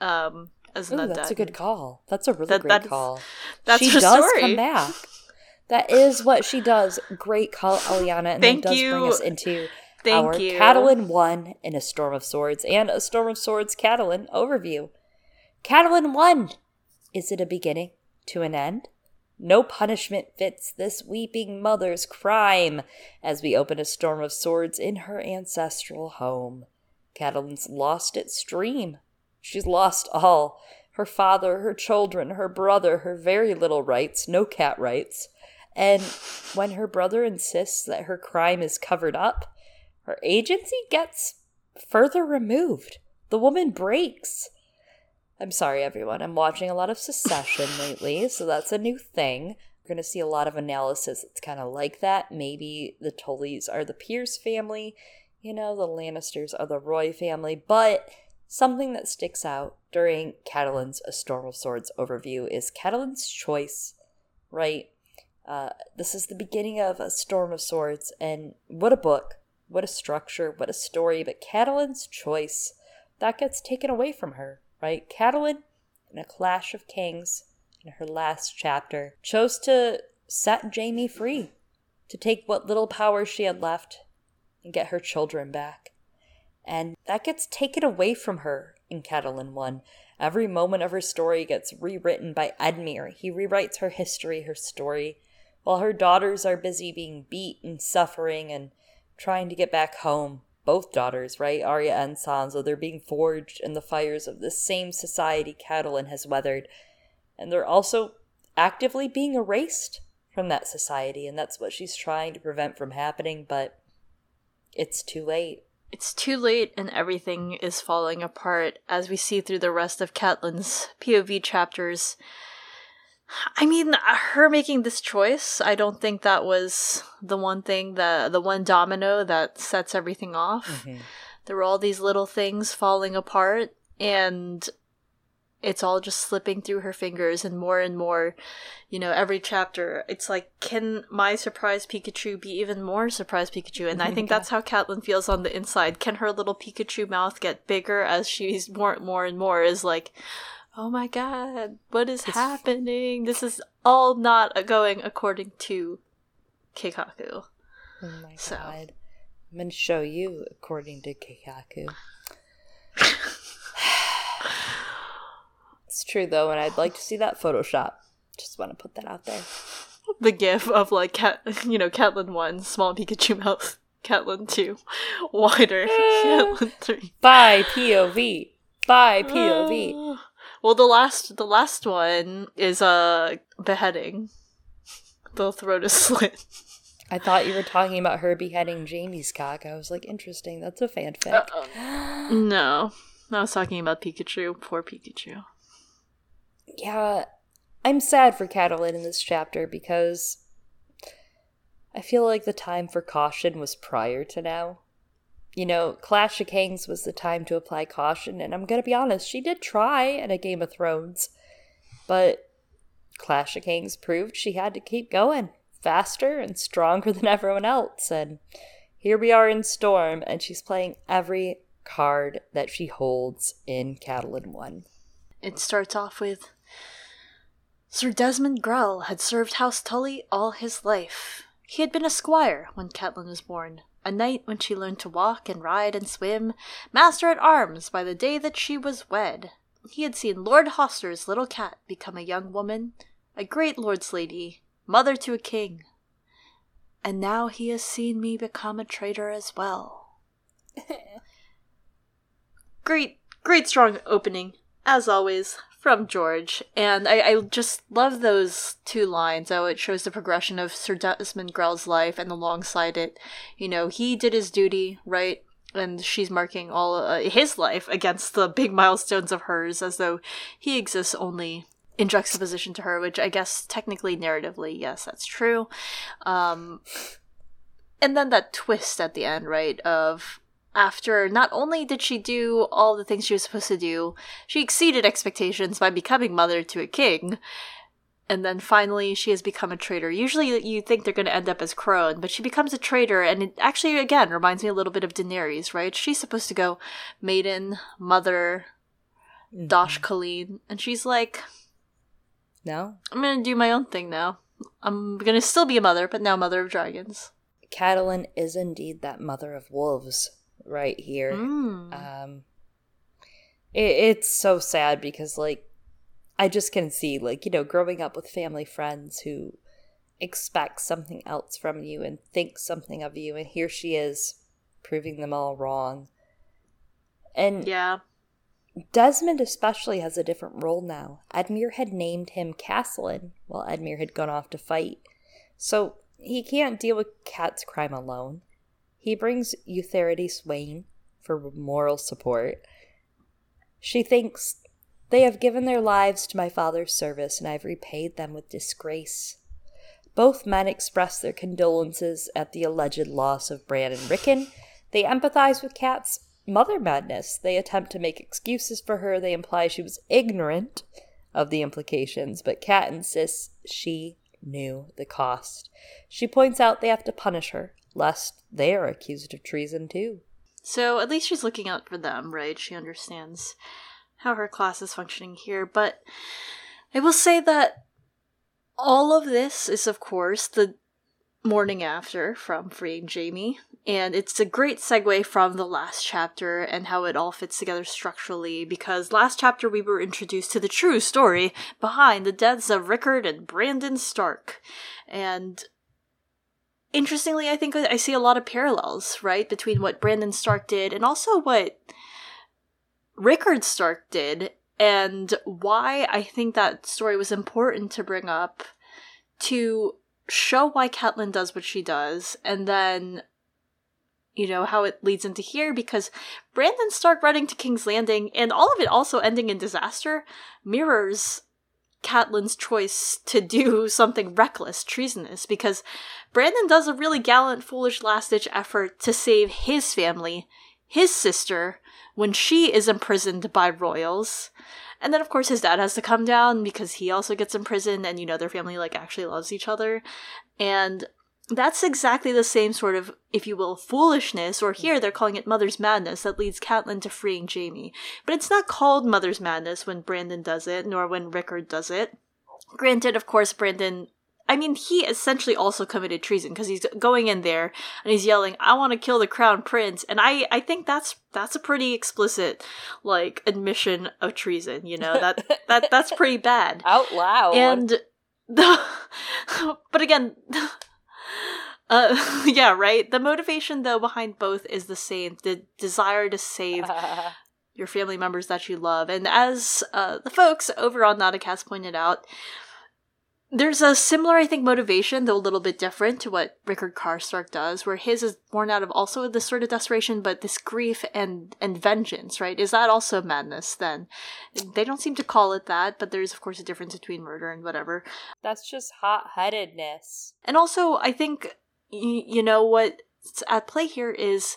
Um, as Ooh, that's dead. a good call. That's a really that, great that is, call. That's she her does story. come back. That is what she does. Great call, Eliana. And Thank then does you. bring us into... Thank Our you. Catelyn one in A Storm of Swords and A Storm of Swords Catelyn overview. Catelyn one. Is it a beginning to an end? No punishment fits this weeping mother's crime as we open A Storm of Swords in her ancestral home. Catelyn's lost its dream. She's lost all. Her father, her children, her brother, her very little rights, no cat rights. And when her brother insists that her crime is covered up, her agency gets further removed. The woman breaks. I'm sorry, everyone. I'm watching a lot of Succession lately, so that's a new thing. We're going to see a lot of analysis. It's kind of like that. Maybe the Tullys are the Pierce family. You know, the Lannisters are the Roy family. But something that sticks out during Catelyn's A Storm of Swords overview is Catelyn's choice, right? Uh, this is the beginning of A Storm of Swords, and what a book. What a structure, what a story, but Catelyn's choice, that gets taken away from her, right? Catelyn, in A Clash of Kings, in her last chapter, chose to set Jamie free, to take what little power she had left and get her children back. And that gets taken away from her in Catelyn one. Every moment of her story gets rewritten by Edmure. He rewrites her history, her story, while her daughters are busy being beat and suffering and trying to get back home. Both daughters, right? Arya and Sansa, they're being forged in the fires of the same society Catelyn has weathered. And they're also actively being erased from that society. And that's what she's trying to prevent from happening, but it's too late. It's too late, and everything is falling apart as we see through the rest of Catelyn's P O V chapters. I mean, her making this choice, I don't think that was the one thing, the, the one domino that sets everything off. Mm-hmm. There were all these little things falling apart, and it's all just slipping through her fingers, and more and more, you know, every chapter, it's like, can my surprise Pikachu be even more surprise Pikachu? And I think that's how Catelyn feels on the inside. Can her little Pikachu mouth get bigger as she's more, more and more is like... oh my god, what is it's happening? F- this is all not going according to Keikaku. Oh my so. god. I'm going to show you according to Keikaku. It's true, though, and I'd like to see that Photoshop. Just want to put that out there. The gif of, like, Cat, you know, Catelyn one, small Pikachu mouth. Catelyn two, wider. Catelyn three. By P O V. By P O V. Uh... Well, the last the last one is a uh, beheading. The throat is slit. I thought you were talking about her beheading Jamie's cock. I was like, interesting. That's a fanfic. Uh-oh. No, I was talking about Pikachu. Poor Pikachu. Yeah, I'm sad for Catelyn in this chapter because I feel like the time for caution was prior to now. You know, Clash of Kings was the time to apply caution, and I'm going to be honest, she did try in a Game of Thrones, but Clash of Kings proved she had to keep going faster and stronger than everyone else, and here we are in Storm, and she's playing every card that she holds in Catelyn one. It starts off with, Sir Desmond Grell had served House Tully all his life. He had been a squire when Catelyn was born, a knight when she learned to walk and ride and swim, master at arms by the day that she was wed. He had seen Lord Hoster's little cat become a young woman, a great lord's lady, mother to a king. And now he has seen me become a traitor as well. Great, great strong opening, as always, from George. And I, I just love those two lines, how it shows the progression of Sir Desmond Grell's life and alongside it, you know, he did his duty, right? And she's marking all uh, his life against the big milestones of hers, as though he exists only in juxtaposition to her, which I guess technically, narratively, yes, that's true. Um, and then that twist at the end, right, of after not only did she do all the things she was supposed to do, she exceeded expectations by becoming mother to a king, and then finally she has become a traitor. Usually you think they're going to end up as crone, but she becomes a traitor, and it actually, again, reminds me a little bit of Daenerys, right? She's supposed to go maiden, mother, mm-hmm. Dosh Colleen, and she's like, no? I'm going to do my own thing now. I'm going to still be a mother, but now mother of dragons. Catelyn is indeed that mother of wolves right here. Mm. Um, it, it's so sad because, like, I just can see, like, you know, growing up with family friends who expect something else from you and think something of you, and here she is proving them all wrong. And yeah. Desmond especially has a different role now. Edmure had named him Castellan while Edmure had gone off to fight. So he can't deal with Cat's crime alone. He brings Eutharides Swain for moral support. She thinks, they have given their lives to my father's service, and I have repaid them with disgrace. Both men express their condolences at the alleged loss of Bran and Rickon. They empathize with Cat's mother madness. They attempt to make excuses for her. They imply she was ignorant of the implications, but Cat insists she knew the cost. She points out they have to punish her, lest they are accused of treason too. So at least she's looking out for them, right? She understands how her class is functioning here. But I will say that all of this is, of course, the morning after from freeing Jamie. And it's a great segue from the last chapter and how it all fits together structurally, because last chapter we were introduced to the true story behind the deaths of Rickard and Brandon Stark. And interestingly, I think I see a lot of parallels, right, between what Brandon Stark did and also what Rickard Stark did, and why I think that story was important to bring up to show why Catelyn does what she does, and then, you know, how it leads into here, because Brandon Stark running to King's Landing, and all of it also ending in disaster, mirrors Catelyn's choice to do something reckless, treasonous, because Brandon does a really gallant, foolish, last-ditch effort to save his family, his sister, when she is imprisoned by royals. And then, of course, his dad has to come down because he also gets imprisoned, and, you know, their family, like, actually loves each other. And that's exactly the same sort of, if you will, foolishness, or here they're calling it mother's madness, that leads Catelyn to freeing Jamie. But it's not called mother's madness when Brandon does it, nor when Rickard does it. Granted, of course, Brandon, I mean, he essentially also committed treason, because he's going in there and he's yelling, I want to kill the crown prince. And I, I think that's that's a pretty explicit, like, admission of treason, you know, that that that's pretty bad. Out loud. And the, but again, Uh, yeah, right? The motivation, though, behind both is the same. The desire to save uh. your family members that you love. And as uh, the folks over on Nauticast pointed out, there's a similar, I think, motivation, though a little bit different to what Rickard Karstark does, where his is born out of also this sort of desperation, but this grief and, and vengeance, right? Is that also madness, then? They don't seem to call it that, but there is, of course, a difference between murder and whatever. That's just hot-headedness. And also, I think, you know, what's at play here is,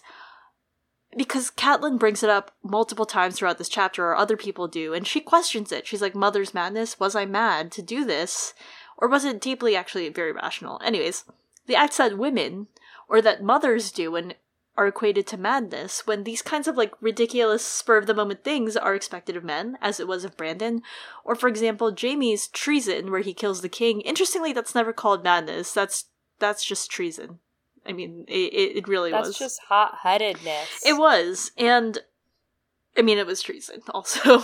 because Catelyn brings it up multiple times throughout this chapter, or other people do, and she questions it. She's like, mother's madness? Was I mad to do this? Or was it deeply, actually, very rational? Anyways, the act that women or that mothers do and are equated to madness, when these kinds of like ridiculous spur-of-the-moment things are expected of men, as it was of Brandon. Or for example, Jaime's treason, where he kills the king. Interestingly, that's never called madness. That's that's just treason. I mean, it, it really that's was. That's just hot-headedness. It was, and I mean, it was treason also.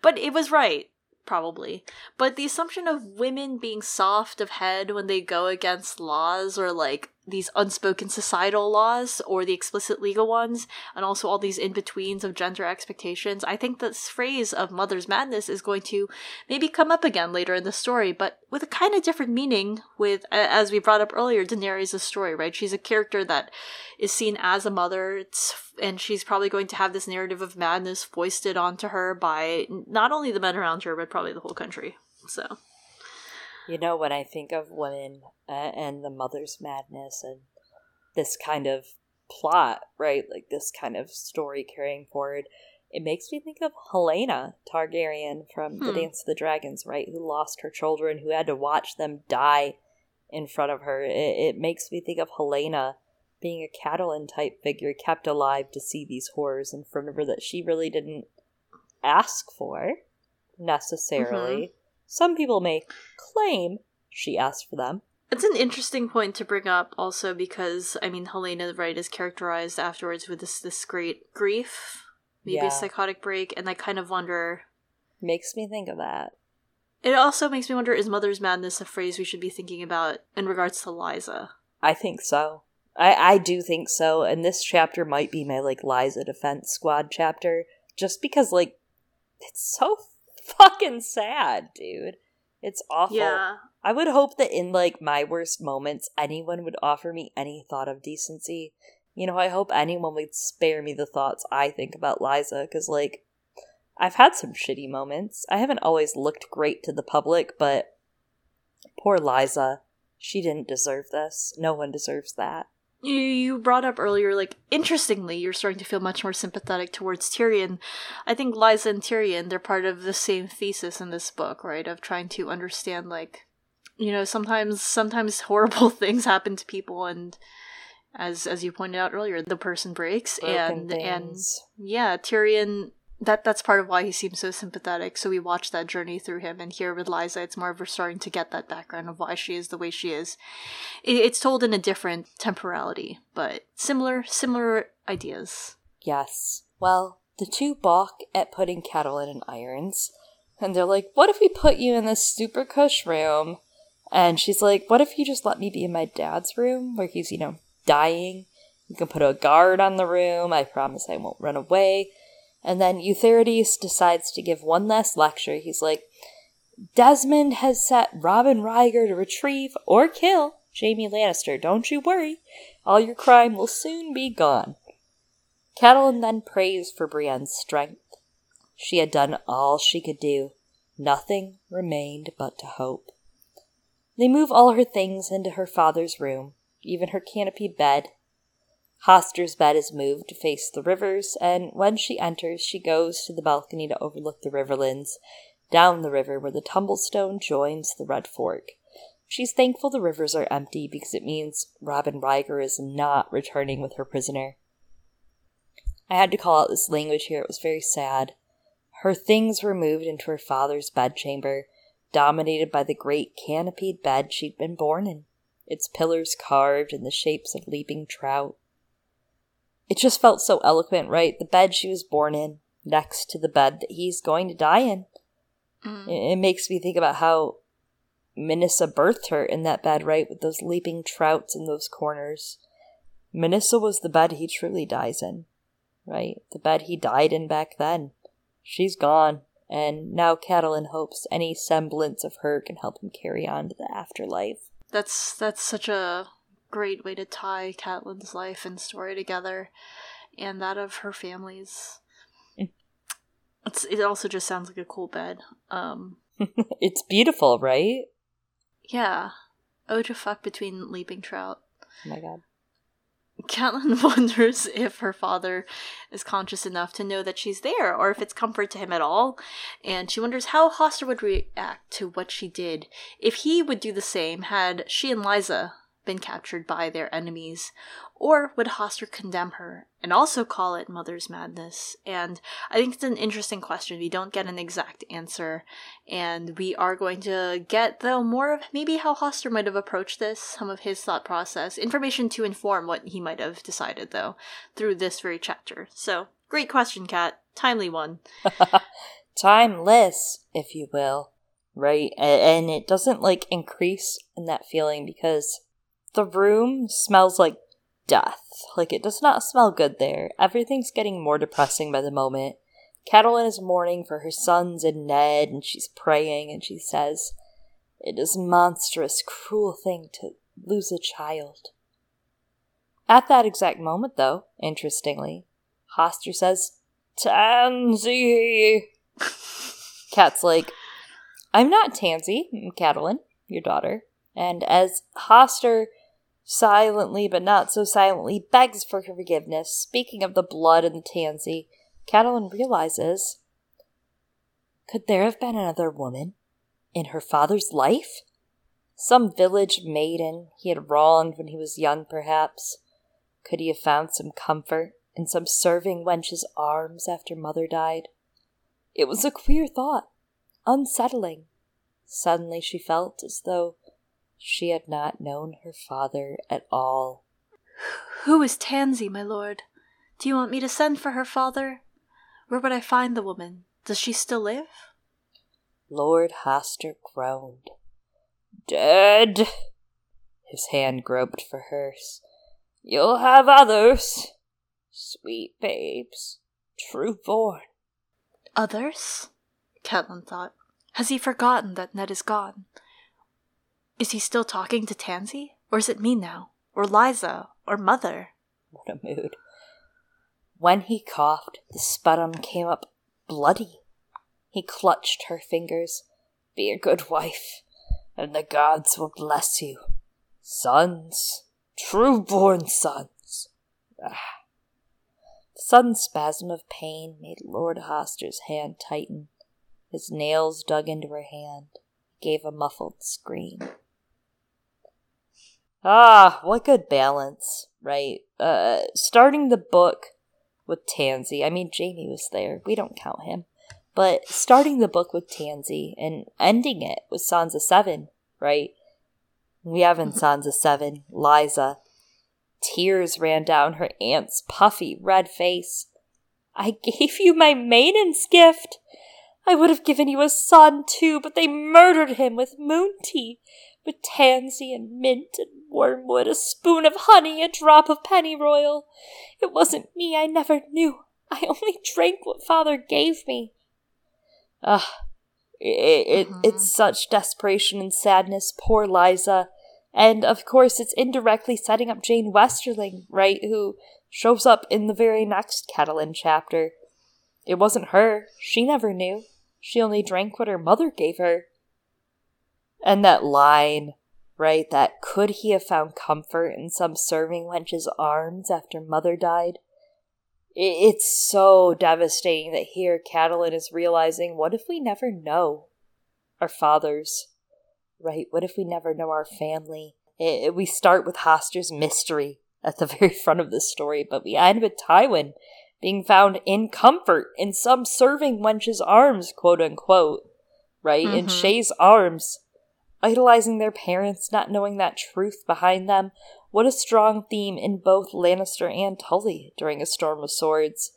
But it was right, probably. But the assumption of women being soft of head when they go against laws or like these unspoken societal laws or the explicit legal ones, and also all these in-betweens of gender expectations. I think this phrase of mother's madness is going to maybe come up again later in the story, but with a kind of different meaning with, as we brought up earlier, Daenerys' story, right? She's a character that is seen as a mother, it's, and she's probably going to have this narrative of madness foisted onto her by not only the men around her, but probably the whole country, so... You know, when I think of women uh, and the mother's madness and this kind of plot, right, like this kind of story carrying forward, it makes me think of Helena Targaryen from hmm. The Dance of the Dragons, right, who lost her children, who had to watch them die in front of her. It, it makes me think of Helena being a Catelyn-type figure kept alive to see these horrors in front of her that she really didn't ask for, necessarily. Mm-hmm. Some people may claim she asked for them. It's an interesting point to bring up also because, I mean, Helena, right, is characterized afterwards with this this great grief, maybe yeah. a psychotic break, and I kind of wonder... Makes me think of that. It also makes me wonder, is mother's madness a phrase we should be thinking about in regards to Lysa? I think so. I, I do think so, and this chapter might be my, like, Lysa Defense Squad chapter, just because, like, it's so fucking sad, dude. It's awful. Yeah. I would hope that in like my worst moments anyone would offer me any thought of decency. You know, I hope anyone would spare me the thoughts I think about Lysa, because like I've had some shitty moments. I haven't always looked great to the public, but poor Lysa, she didn't deserve this. No one deserves that. You brought up earlier, like, interestingly, you're starting to feel much more sympathetic towards Tyrion. I think Lysa and Tyrion, they're part of the same thesis in this book, right? Of trying to understand, like, you know, sometimes sometimes horrible things happen to people, and as as you pointed out earlier, the person breaks, and, and yeah, Tyrion, that that's part of why he seems so sympathetic. So we watch that journey through him, and here with Lysa, it's more of we're starting to get that background of why she is the way she is. It's told in a different temporality, but similar similar ideas. Yes. Well, the two balk at putting Catelyn in irons, and they're like, what if we put you in this super cush room? And she's like, what if you just let me be in my dad's room where he's, you know, dying? You can put a guard on the room. I promise I won't run away. And then Eutharides decides to give one last lecture. He's like, Desmond has set Robin Ryger to retrieve or kill Jaime Lannister. Don't you worry. All your crime will soon be gone. Catelyn then prays for Brienne's strength. She had done all she could do. Nothing remained but to hope. They move all her things into her father's room, even her canopy bed. Hoster's bed is moved to face the rivers, and when she enters, she goes to the balcony to overlook the riverlands, down the river where the Tumblestone joins the Red Fork. She's thankful the rivers are empty because it means Robin Ryger is not returning with her prisoner. I had to call out this language here, it was very sad. Her things were moved into her father's bedchamber, dominated by the great canopied bed she'd been born in, its pillars carved in the shapes of leaping trout. It just felt so eloquent, right? The bed she was born in, next to the bed that he's going to die in. Mm. It, it makes me think about how Minissa birthed her in that bed, right? With those leaping trouts in those corners. Minissa was the bed he truly dies in, right? The bed he died in back then. She's gone, and now Catelyn hopes any semblance of her can help him carry on to the afterlife. That's that's such a... great way to tie Catelyn's life and story together, and that of her family's. Mm. It's, it also just sounds like a cool bed. Um, it's beautiful, right? Yeah. Oh, to fuck between leaping trout. Oh my god. Catelyn wonders if her father is conscious enough to know that she's there, or if it's comfort to him at all, and she wonders how Hoster would react to what she did, if he would do the same had she and Lysa been captured by their enemies, or would Hoster condemn her and also call it Mother's Madness? And I think it's an interesting question. We don't get an exact answer, and we are going to get, though, more of maybe how Hoster might have approached this, some of his thought process, information to inform what he might have decided, though, through this very chapter. So, great question, Kat. Timely one. Timeless, if you will. Right, and it doesn't, like, increase in that feeling because the room smells like death. Like, it does not smell good there. Everything's getting more depressing by the moment. Catelyn is mourning for her sons and Ned, and she's praying, and she says, "It is a monstrous, cruel thing to lose a child." At that exact moment, though, interestingly, Hoster says, "Tansy!" Cat's like, "I'm not Tansy, I'm Catelyn, your daughter." And as Hoster silently, but not so silently, begs for forgiveness, speaking of the blood and the Tansy, Catelyn realizes, could there have been another woman in her father's life? Some village maiden he had wronged when he was young, perhaps. Could he have found some comfort in some serving wench's arms after Mother died? It was a queer thought. Unsettling. Suddenly she felt as though she had not known her father at all. "Who is Tansy, my lord? Do you want me to send for her father? Where would I find the woman? Does she still live?" Lord Hoster groaned. "Dead." His hand groped for hers. "You'll have others. Sweet babes. True born." "Others?" Catelyn thought. Has he forgotten that Ned is gone? Is he still talking to Tansy? Or is it me now? Or Liza? Or Mother? What a mood. When he coughed, the sputum came up bloody. He clutched her fingers. "Be a good wife, and the gods will bless you. Sons. True-born sons." Ah. The sudden spasm of pain made Lord Hoster's hand tighten. His nails dug into her hand, gave a muffled scream. Ah, what good balance, right? Uh, starting the book with Tansy. I mean, Jamie was there. We don't count him. But starting the book with Tansy and ending it with Sansa Seven, right? We have in Sansa Seven, Liza. Tears ran down her aunt's puffy red face. "I gave you my maiden's gift. I would have given you a son, too, but they murdered him with moon tea, with tansy and mint and wormwood, a spoon of honey, a drop of pennyroyal. It wasn't me, I never knew. I only drank what father gave me." Ugh, it, it, mm-hmm. It's such desperation and sadness, poor Liza. And, of course, it's indirectly setting up Jane Westerling, right, who shows up in the very next Catelyn chapter. It wasn't her. She never knew. She only drank what her mother gave her. And that line, right, that could he have found comfort in some serving wench's arms after Mother died? It's so devastating that here Catelyn is realizing, what if we never know our fathers, right? What if we never know our family? It, it, we start with Hoster's mystery at the very front of the story, but we end with Tywin being found in comfort in some serving wench's arms, quote-unquote, right? Mm-hmm. In Shay's arms, idolizing their parents, not knowing that truth behind them. What a strong theme in both Lannister and Tully during A Storm of Swords.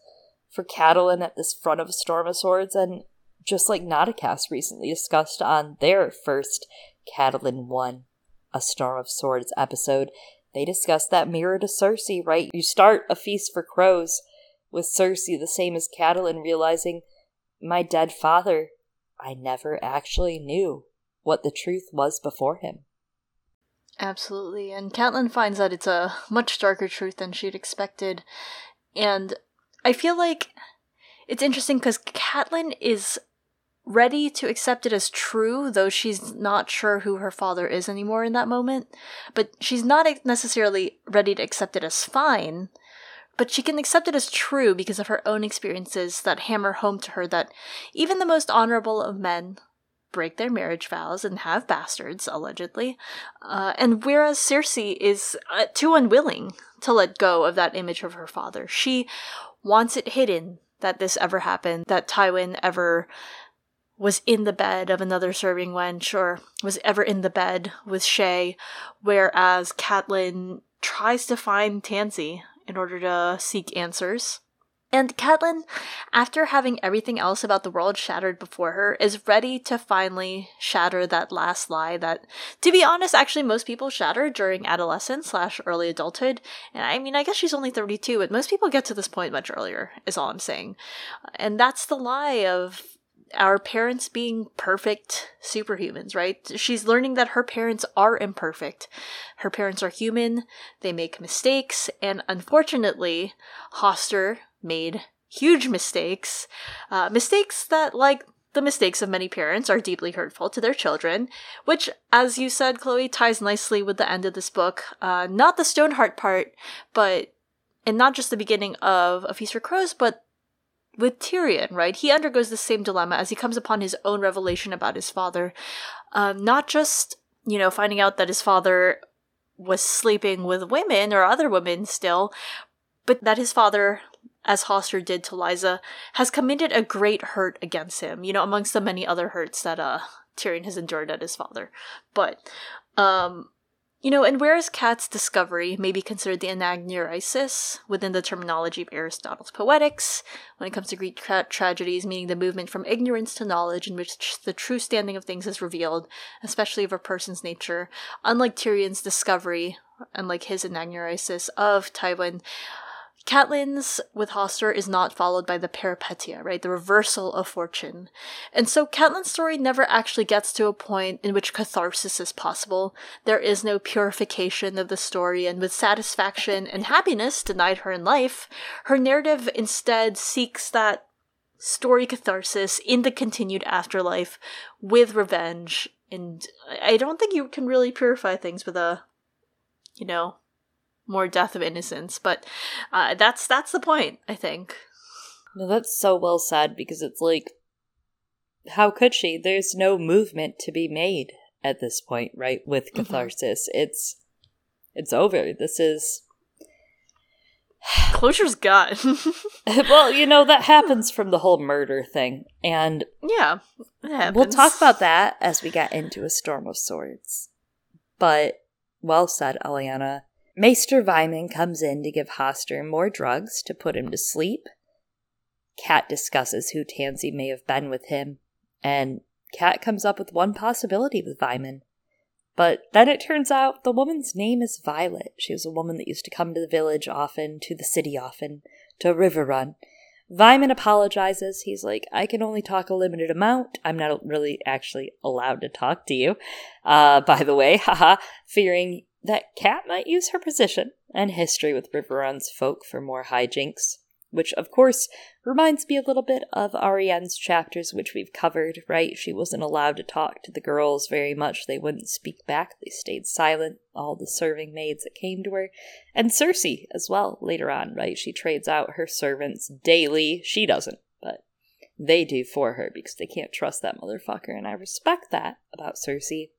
For Catelyn at this front of A Storm of Swords, and just like Nauticast recently discussed on their first Catelyn one, A Storm of Swords episode, they discussed that mirror to Cersei, right? You start A Feast for Crows with Cersei, the same as Catelyn, realizing, my dead father, I never actually knew what the truth was before him. Absolutely, and Catelyn finds that it's a much darker truth than she'd expected, and I feel like it's interesting because Catelyn is ready to accept it as true, though she's not sure who her father is anymore in that moment, but she's not necessarily ready to accept it as fine. But she can accept it as true because of her own experiences that hammer home to her that even the most honorable of men, break their marriage vows and have bastards, allegedly. Uh, and whereas Cersei is uh, too unwilling to let go of that image of her father. She wants it hidden that this ever happened, that Tywin ever was in the bed of another serving wench or was ever in the bed with Shay, whereas Catelyn tries to find Tansy in order to seek answers. And Catelyn, after having everything else about the world shattered before her, is ready to finally shatter that last lie that, to be honest, actually most people shatter during adolescence slash early adulthood. And I mean, I guess she's only thirty-two, but most people get to this point much earlier, is all I'm saying. And that's the lie of our parents being perfect superhumans, right? She's learning that her parents are imperfect. Her parents are human, they make mistakes, and unfortunately, Hoster made huge mistakes, uh, mistakes that, like the mistakes of many parents, are deeply hurtful to their children, which, as you said, Chloe, ties nicely with the end of this book. Uh, not the Stoneheart part, but, and not just the beginning of A Feast for Crows, but with Tyrion, right? He undergoes the same dilemma as he comes upon his own revelation about his father. Um, not just, you know, finding out that his father was sleeping with women or other women still, but that his father, as Hoster did to Lysa, has committed a great hurt against him, you know, amongst the many other hurts that uh, Tyrion has endured at his father. But, um, you know, and whereas Cat's discovery may be considered the anagnorisis within the terminology of Aristotle's poetics, when it comes to Greek tra- tragedies, meaning the movement from ignorance to knowledge in which the true standing of things is revealed, especially of a person's nature, unlike Tyrion's discovery, unlike his anagnorisis of Tywin, Catelyn's with Hoster is not followed by the peripetia, right? The reversal of fortune. And so Catelyn's story never actually gets to a point in which catharsis is possible. There is no purification of the story, and with satisfaction and happiness denied her in life, her narrative instead seeks that story catharsis in the continued afterlife with revenge. And I don't think you can really purify things with a, you know, more death of innocence, but uh, that's that's the point, I think. No, that's so well said, because it's like, how could she? There's no movement to be made at this point, right? With catharsis, mm-hmm. it's it's over. This is closure's gone. Well, you know that happens from the whole murder thing, and yeah, it happens. We'll talk about that as we get into A Storm of Swords. But well said, Eliana. Maester Aemon comes in to give Hoster more drugs to put him to sleep. Cat discusses who Tansy may have been with him, and Cat comes up with one possibility with Aemon. But then it turns out the woman's name is Violet. She was a woman that used to come to the village often, to the city often, to River Run. Aemon apologizes. He's like, I can only talk a limited amount. I'm not really actually allowed to talk to you, uh, by the way, haha, fearing that Cat might use her position and history with River Run's folk for more hijinks, which, of course, reminds me a little bit of Ariane's chapters, which we've covered, right? She wasn't allowed to talk to the girls very much. They wouldn't speak back. They stayed silent, all the serving maids that came to her. And Cersei as well, later on, right? She trades out her servants daily. She doesn't, but they do for her because they can't trust that motherfucker, and I respect that about Cersei.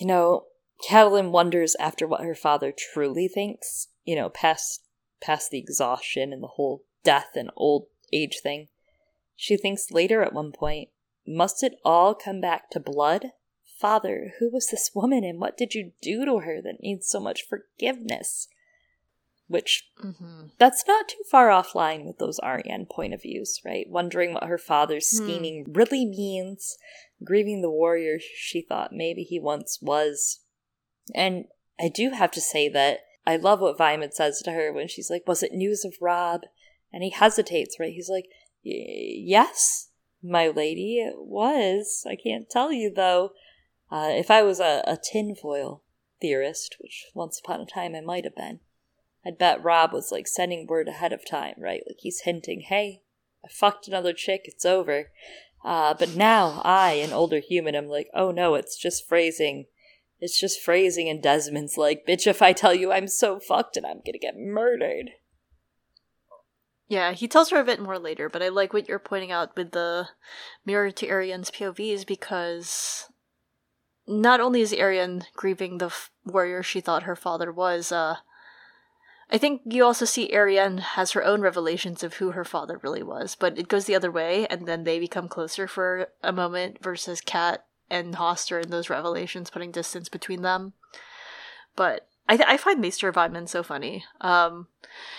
You know, Catelyn wonders after what her father truly thinks, you know, past past the exhaustion and the whole death and old age thing. She thinks later at one point, must it all come back to blood? Father, who was this woman and what did you do to her that needs so much forgiveness? Which, mm-hmm. that's not too far offline with those Arianne point of views, right? Wondering what her father's scheming mm. really means, grieving the warrior she thought maybe he once was. And I do have to say that I love what Aemon says to her when she's like, was it news of Rob? And he hesitates, right? He's like, yes, my lady, it was. I can't tell you, though. Uh, if I was a, a tinfoil theorist, which once upon a time I might have been, I'd bet Rob was, like, sending word ahead of time, right? Like, he's hinting, hey, I fucked another chick, it's over. Uh, but now I, an older human, am like, oh, no, it's just phrasing. It's just phrasing, and Desmond's like, bitch, if I tell you I'm so fucked and I'm gonna get murdered. Yeah, he tells her a bit more later, but I like what you're pointing out with the mirror to Arion's P O Vs, because not only is Arion grieving the f- warrior she thought her father was, uh, I think you also see Arion has her own revelations of who her father really was, but it goes the other way, and then they become closer for a moment versus Kat and Hoster and those revelations putting distance between them. But I, th- I find Maester Aemon so funny. Um,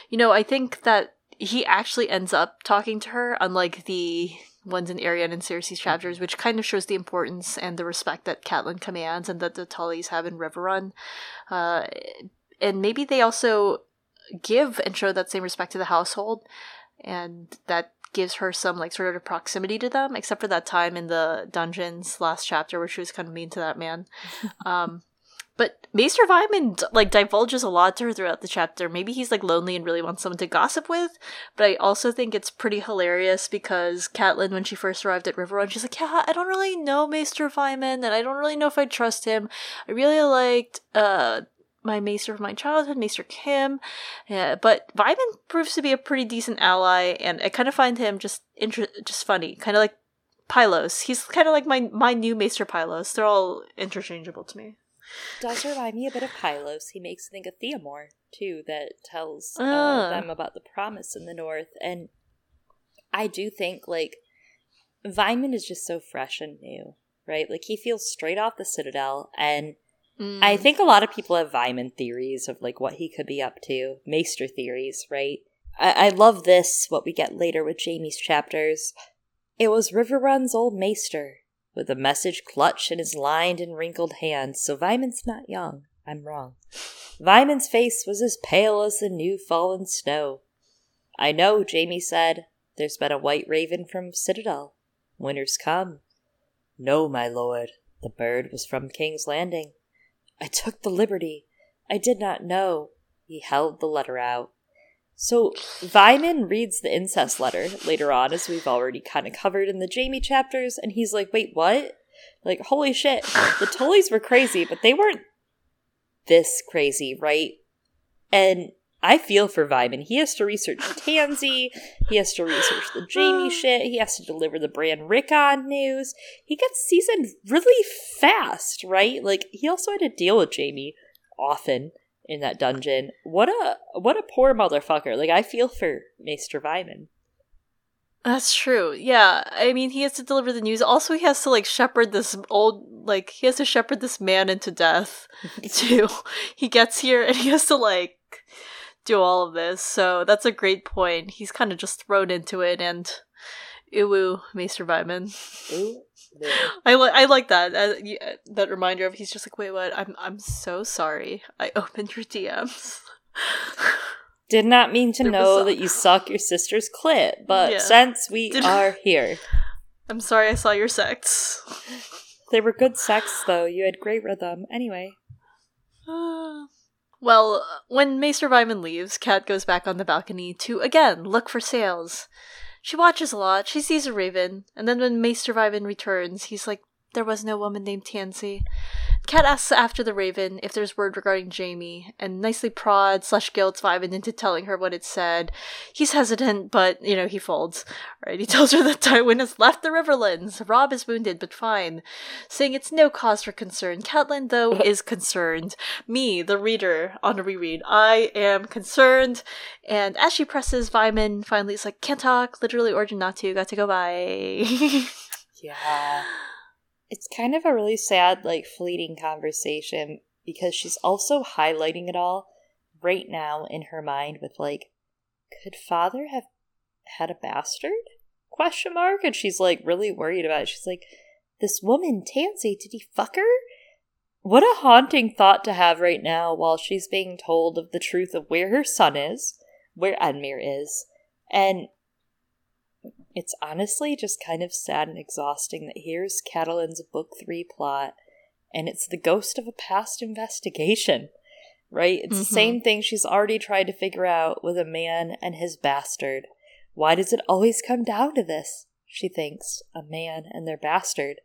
you know, I think that he actually ends up talking to her, unlike the ones in Arion and Cersei's chapters, which kind of shows the importance and the respect that Catelyn commands and that the Tullys have in Riverrun. Uh, and maybe they also give and show that same respect to the household, and that gives her some like sort of proximity to them, except for that time in the dungeons last chapter where she was kind of mean to that man. Um, but Maester Aemon like divulges a lot to her throughout the chapter. Maybe he's like lonely and really wants someone to gossip with, but I also think it's pretty hilarious because Catelyn, when she first arrived at Riverrun, she's like, yeah, I don't really know Maester Aemon, and I don't really know if I trust him. I really liked uh my maester from my childhood, Maester Kim. Yeah, but Aemon proves to be a pretty decent ally, and I kind of find him just inter- just funny, kind of like Pylos. He's kind of like my my new Maester Pylos. They're all interchangeable to me. Does remind me a bit of Pylos. He makes me think of Theomore, too, that tells uh. Uh, them about the promise in the north. And I do think, like, Aemon is just so fresh and new, right? Like, he feels straight off the Citadel, and Mm. I think a lot of people have Aemon theories of, like, what he could be up to. Maester theories, right? I-, I love this, what we get later with Jaime's chapters. It was Riverrun's old Maester, with a message clutched in his lined and wrinkled hand, so Aemon's not young. I'm wrong. Aemon's face was as pale as the new fallen snow. I know, Jaime said. There's been a white raven from Citadel. Winter's come. No, my lord. The bird was from King's Landing. I took the liberty. I did not know. He held the letter out. So Aemon reads the incest letter later on, as we've already kind of covered in the Jaime chapters, and he's like, wait, what? Like, holy shit. The Tullys were crazy, but they weren't this crazy, right? And I feel for Aemon. He has to research Tansy. He has to research the Jaime shit. He has to deliver the Bran Rickon news. He gets seasoned really fast, right? Like, he also had to deal with Jaime often in that dungeon. What a what a poor motherfucker. Like, I feel for Maester Aemon. That's true. Yeah. I mean, he has to deliver the news. Also, he has to, like, shepherd this old, like, he has to shepherd this man into death, too. He gets here, and he has to, like, do all of this. So that's a great point. He's kind of just thrown into it, and uwu Maester Aemon. Ooh. Yeah. I like I like that uh, yeah, that reminder of he's just like, wait, what? I'm I'm so sorry. I opened your D Ms. Did not mean to there know that you suck your sister's clit, but yeah. Since we Did are I- here, I'm sorry I saw your sex. They were good sex though. You had great rhythm. Anyway. Uh... Well, when Maester Aemon leaves, Kat goes back on the balcony to, again, look for sails. She watches a lot, she sees a raven, and then when Maester Aemon returns, he's like, there was no woman named Tansy. Kat asks after the raven if there's word regarding Jaime, and nicely prods slash guilts Aemon into telling her what it said. He's hesitant, but, you know, he folds. Right? He tells her that Tywin has left the Riverlands. Robb is wounded, but fine. Saying it's no cause for concern. Catelyn, though, is concerned. Me, the reader, on a reread. I am concerned. And as she presses, Aemon finally is like, can't talk, literally ordered not to, got to go by. Yeah. It's kind of a really sad, like, fleeting conversation because she's also highlighting it all right now in her mind with, like, could father have had a bastard? Question mark. And she's, like, really worried about it. She's like, this woman, Tansy, did he fuck her? What a haunting thought to have right now while she's being told of the truth of where her son is, where Edmure is, and it's honestly just kind of sad and exhausting that here's Catelyn's book three plot, and it's the ghost of a past investigation, right? It's mm-hmm. the same thing she's already tried to figure out with a man and his bastard. Why does it always come down to this? She thinks, a man and their bastard.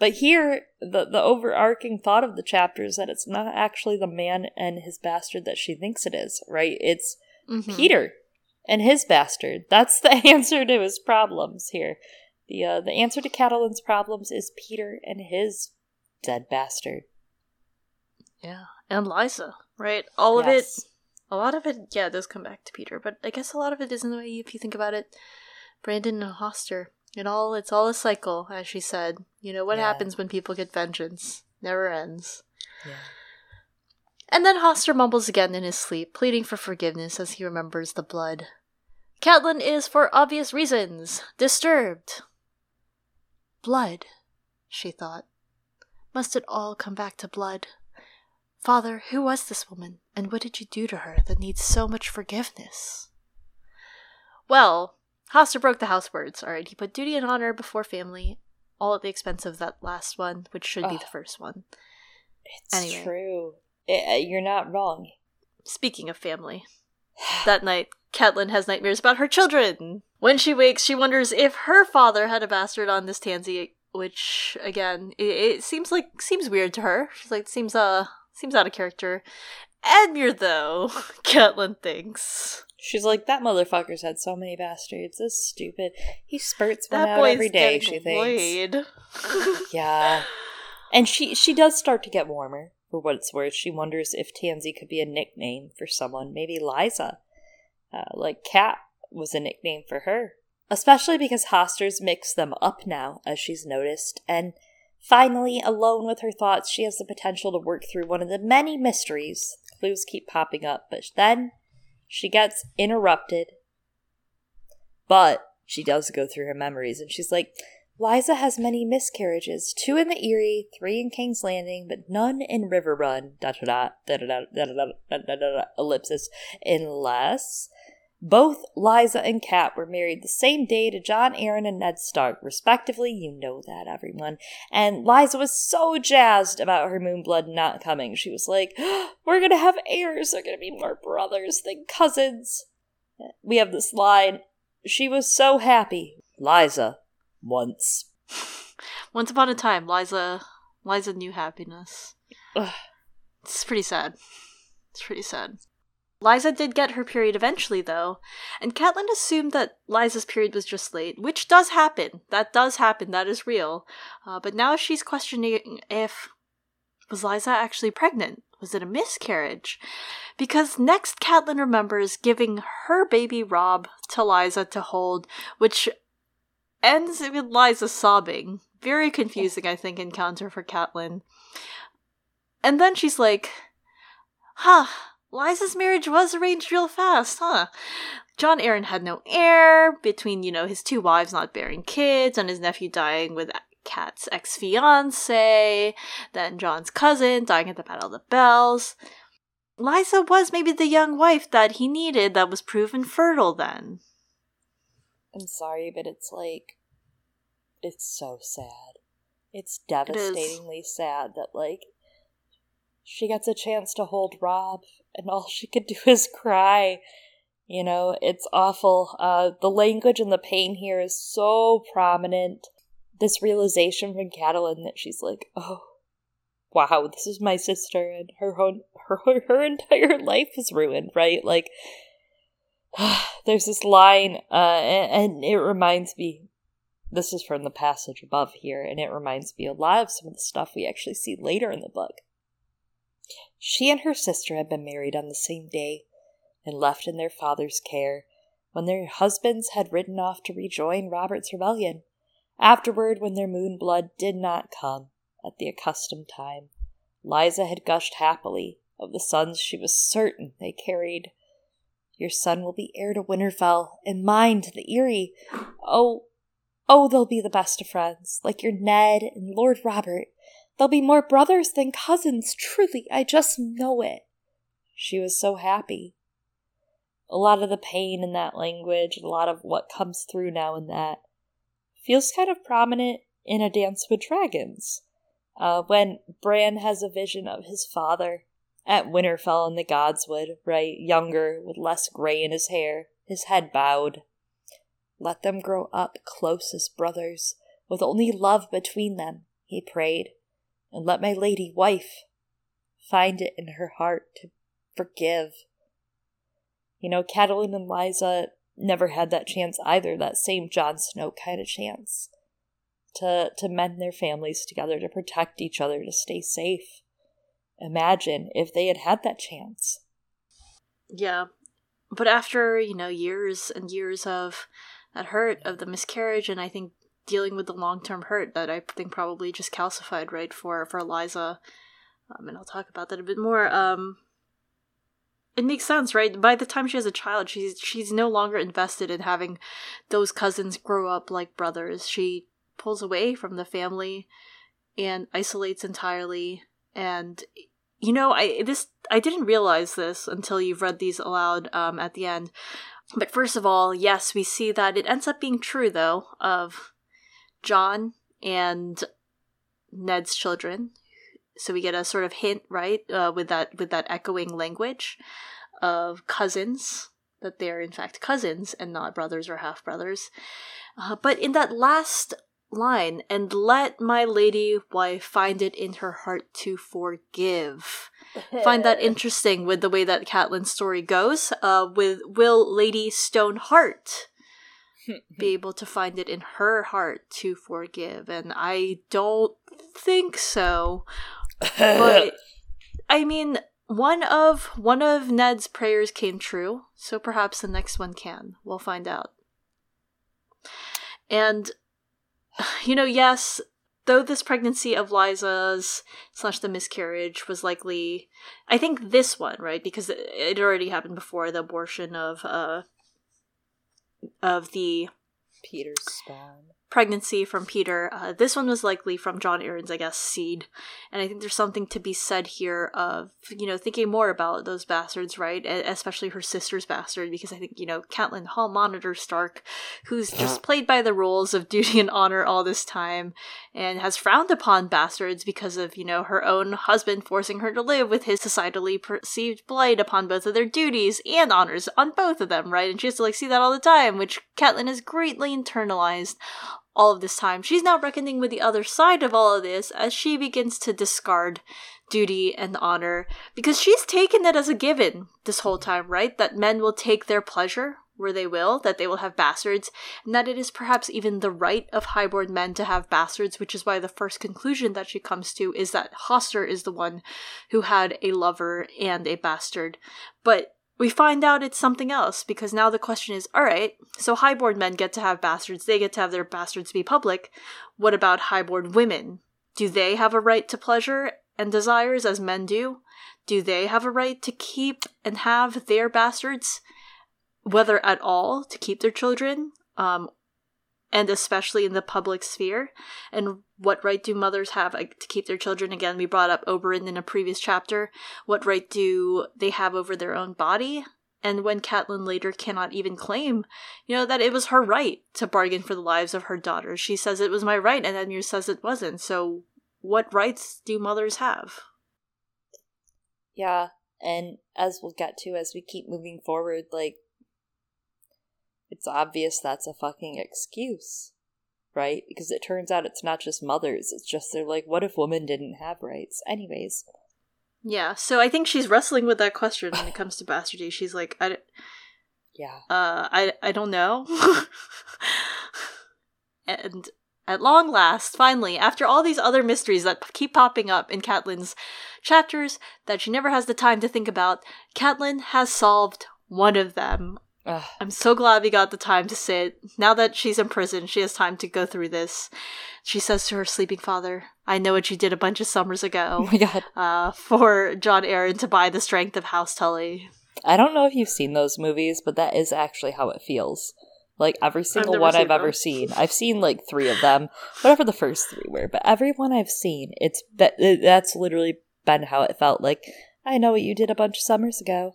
But here, the, the overarching thought of the chapter is that it's not actually the man and his bastard that she thinks it is, right? It's mm-hmm. Peter. and his bastard. That's the answer to his problems here. The uh, the answer to Catelyn's problems is Peter and his dead bastard. Yeah, and Lysa, right? All yes. of it, a lot of it, yeah, it does come back to Peter, but I guess a lot of it is in the way, if you think about it, Brandon and Hoster. It all, it's all a cycle, as she said. You know, what yeah. happens when people get vengeance? Never ends. Yeah. And then Hoster mumbles again in his sleep, pleading for forgiveness as he remembers the blood. Catelyn is, for obvious reasons, disturbed. Blood, she thought. Must it all come back to blood? Father, who was this woman, and what did you do to her that needs so much forgiveness? Well, Hoster broke the house words, all right? He put duty and honor before family, all at the expense of that last one, which should oh, be the first one. It's anyway. True. It, you're not wrong. Speaking of family, that night, Catelyn has nightmares about her children. When she wakes, she wonders if her father had a bastard on this Tansy, which, again, it, it seems like seems weird to her. She's like, seems uh, seems out of character. Edmure, though, Catelyn thinks. She's like, that motherfucker's had so many bastards. This is stupid. He spurts one out every day, she thinks. Yeah. And she, she does start to get warmer, for what it's worth. She wonders if Tansy could be a nickname for someone. Maybe Lysa. Uh, like, Cat was a nickname for her. Especially because Hoster's mixed them up now, as she's noticed. And finally, alone with her thoughts, she has the potential to work through one of the many mysteries. Clues keep popping up, but then she gets interrupted, but she does go through her memories, and she's like, Lysa has many miscarriages, two in the Eyrie, three in King's Landing, but none in River Run, da-da-da, da-da-da, da-da-da, da-da-da, ellipsis, unless both Lysa and Cat were married the same day to John Arryn and Ned Stark, respectively. You know that, everyone. And Lysa was so jazzed about her Moonblood not coming. She was like, oh, we're going to have heirs. They're going to be more brothers than cousins. We have this line. She was so happy. Lysa. Once. Once upon a time, Lysa, Lysa knew happiness. Ugh. It's pretty sad. It's pretty sad. Lysa did get her period eventually, though, and Catelyn assumed that Lysa's period was just late, which does happen. That does happen. That is real. Uh, but now she's questioning if, was Lysa actually pregnant? Was it a miscarriage? Because next Catelyn remembers giving her baby Rob to Lysa to hold, which ends with Lysa sobbing. Very confusing, I think, encounter for Catelyn. And then she's like, huh. Lysa's marriage was arranged real fast, huh? John Arryn had no heir, between, you know, his two wives not bearing kids, and his nephew dying with Cat's ex-fiancé, then John's cousin dying at the Battle of the Bells. Lysa was maybe the young wife that he needed that was proven fertile then. I'm sorry, but it's like, it's so sad. It's devastatingly it sad that, like, she gets a chance to hold Rob, and all she could do is cry. You know, it's awful. Uh, the language and the pain here is so prominent. This realization from Catelyn that she's like, oh, wow, this is my sister, and her own, her, her entire life is ruined, right? Like, there's this line, uh, and, and it reminds me, this is from the passage above here, and it reminds me a lot of some of the stuff we actually see later in the book. She and her sister had been married on the same day and left in their father's care when their husbands had ridden off to rejoin Robert's rebellion. Afterward, when their moon blood did not come at the accustomed time, Lysa had gushed happily of the sons she was certain they carried. Your son will be heir to Winterfell and mine to the Eyrie. Oh, oh, they'll be the best of friends, like your Ned and Lord Robert. They'll be more brothers than cousins, truly, I just know it. She was so happy. A lot of the pain in that language, a lot of what comes through now in that, feels kind of prominent in A Dance with Dragons. Uh, when Bran has a vision of his father at Winterfell in the Godswood, right? Younger, with less gray in his hair, his head bowed. Let them grow up close as brothers, with only love between them, he prayed. And let my lady wife find it in her heart to forgive. You know, Catelyn and Lysa, never had that chance either, that same Jon Snow kind of chance to to mend their families together, to protect each other, to stay safe. Imagine if they had had that chance. Yeah. But after, you know, years and years of that hurt of the miscarriage, and I think dealing with the long-term hurt that I think probably just calcified, right, for, for Eliza, um, and I'll talk about that a bit more, um, it makes sense, right? By the time she has a child, she's she's no longer invested in having those cousins grow up like brothers. She pulls away from the family and isolates entirely. And, you know, I this I didn't realize this until you've read these aloud um, at the end. But first of all, yes, we see that it ends up being true, though, of John and Ned's children. So we get a sort of hint, right, uh, with that with that echoing language of cousins, that they're in fact cousins and not brothers or half-brothers. Uh, but in that last line, and let my lady wife find it in her heart to forgive. Find that interesting with the way that Catelyn's story goes, uh, with will Lady Stoneheart be able to find it in her heart to forgive? And I don't think so. But I mean, one of one of Ned's prayers came true, so perhaps the next one can. We'll find out. And you know, yes, though this pregnancy of Liza's slash the miscarriage was likely, I think this one, right, because it, it already happened before, the abortion of uh of the Peter's spawn. Pregnancy from Peter. Uh, this one was likely from John Arryn's, I guess, seed. And I think there's something to be said here of, you know, thinking more about those bastards, right? Especially her sister's bastard, because I think, you know, Catelyn Hall Monitor Stark, who's just played by the rules of duty and honor all this time, and has frowned upon bastards because of, you know, her own husband forcing her to live with his societally perceived blight upon both of their duties and honors on both of them, right? And she has to, like, see that all the time, which Catelyn has greatly internalized all of this time. She's now reckoning with the other side of all of this as she begins to discard duty and honor, because she's taken it as a given this whole time, right? That men will take their pleasure where they will, that they will have bastards, and that it is perhaps even the right of highborn men to have bastards, which is why the first conclusion that she comes to is that Hoster is the one who had a lover and a bastard. But we find out it's something else, because now the question is, all right, so highborn men get to have bastards. They get to have their bastards be public. What about highborn women? Do they have a right to pleasure and desires as men do? Do they have a right to keep and have their bastards, whether at all, to keep their children, um, and especially in the public sphere? And what right do mothers have to keep their children? Again, we brought up Oberyn in a previous chapter. What right do they have over their own body? And when Catelyn later cannot even claim, you know, that it was her right to bargain for the lives of her daughters. She says it was my right, and Edmure says it wasn't. So what rights do mothers have? Yeah, and as we'll get to as we keep moving forward, like, it's obvious that's a fucking excuse, right? Because it turns out it's not just mothers. It's just they're like, what if women didn't have rights? Anyways. Yeah, so I think she's wrestling with that question when it comes to bastardy. She's like, I, d- yeah. Uh, I, I don't know. And at long last, finally, after all these other mysteries that keep popping up in Catelyn's chapters that she never has the time to think about, Catelyn has solved one of them. I'm so glad we got the time to sit. Now that she's in prison, she has time to go through this. She says to her sleeping father, I know what you did a bunch of summers ago. Oh my God. Uh, for Jon Arryn to buy the strength of House Tully. I don't know if you've seen those movies, but that is actually how it feels. Like, every single one I've them. ever seen. I've seen, like, three of them. Whatever the first three were. But every one I've seen, it's that, that's literally been how it felt. Like, I know what you did a bunch of summers ago.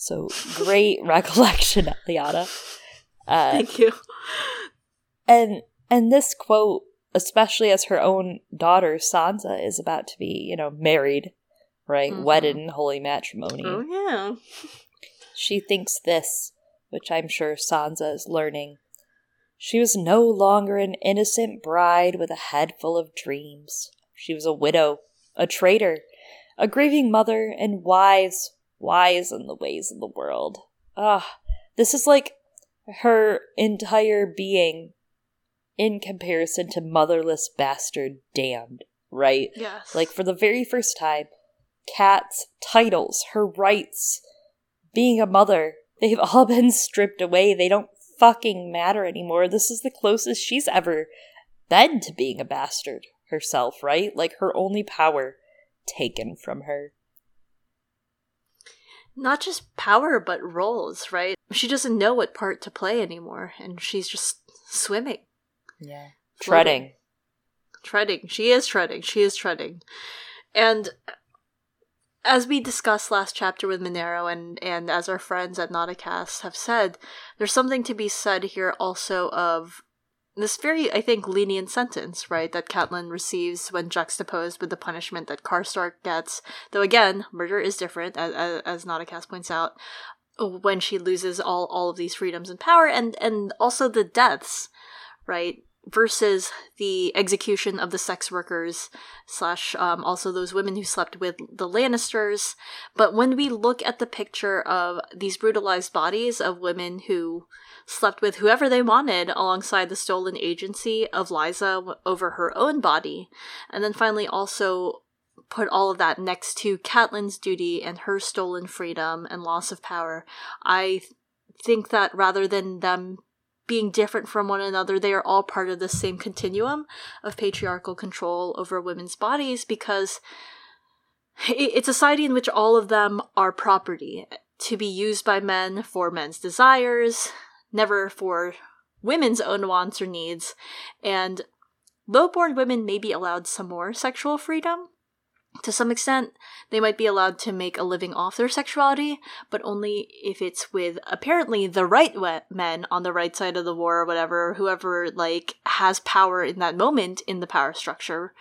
So, great recollection, Liana. Uh, Thank you. And and this quote, especially as her own daughter, Sansa, is about to be, you know, married, right? Mm-hmm. Wedded in holy matrimony. Oh, yeah. She thinks this, which I'm sure Sansa is learning. She was no longer an innocent bride with a head full of dreams. She was a widow, a traitor, a grieving mother, and wise Wise in the ways of the world. Ah, this is like, her entire being in comparison to motherless bastard damned, right? Yes. Like, for the very first time, Kat's titles, her rights, being a mother, they've all been stripped away. They don't fucking matter anymore. This is the closest she's ever been to being a bastard herself, right? Like, her only power taken from her. Not just power, but roles, right? She doesn't know what part to play anymore, and she's just swimming. Yeah. Floating. Treading. Treading. She is treading. She is treading. And as we discussed last chapter with Monero, and, and as our friends at Nauticast have said, there's something to be said here also of this very, I think, lenient sentence, right, that Catelyn receives when juxtaposed with the punishment that Karstark gets. Though again, murder is different, as, as, as Nauticast points out, when she loses all, all of these freedoms and power, and, and also the deaths, right, versus the execution of the sex workers, slash um, also those women who slept with the Lannisters. But when we look at the picture of these brutalized bodies of women who slept with whoever they wanted alongside the stolen agency of Lysa over her own body, and then finally also put all of that next to Catelyn's duty and her stolen freedom and loss of power, I think that rather than them being different from one another, they are all part of the same continuum of patriarchal control over women's bodies, because it's a society in which all of them are property to be used by men for men's desires, never for women's own wants or needs. And low-born women may be allowed some more sexual freedom. To some extent, they might be allowed to make a living off their sexuality, but only if it's with apparently the right men on the right side of the war or whatever, whoever, like, has power in that moment in the power structure.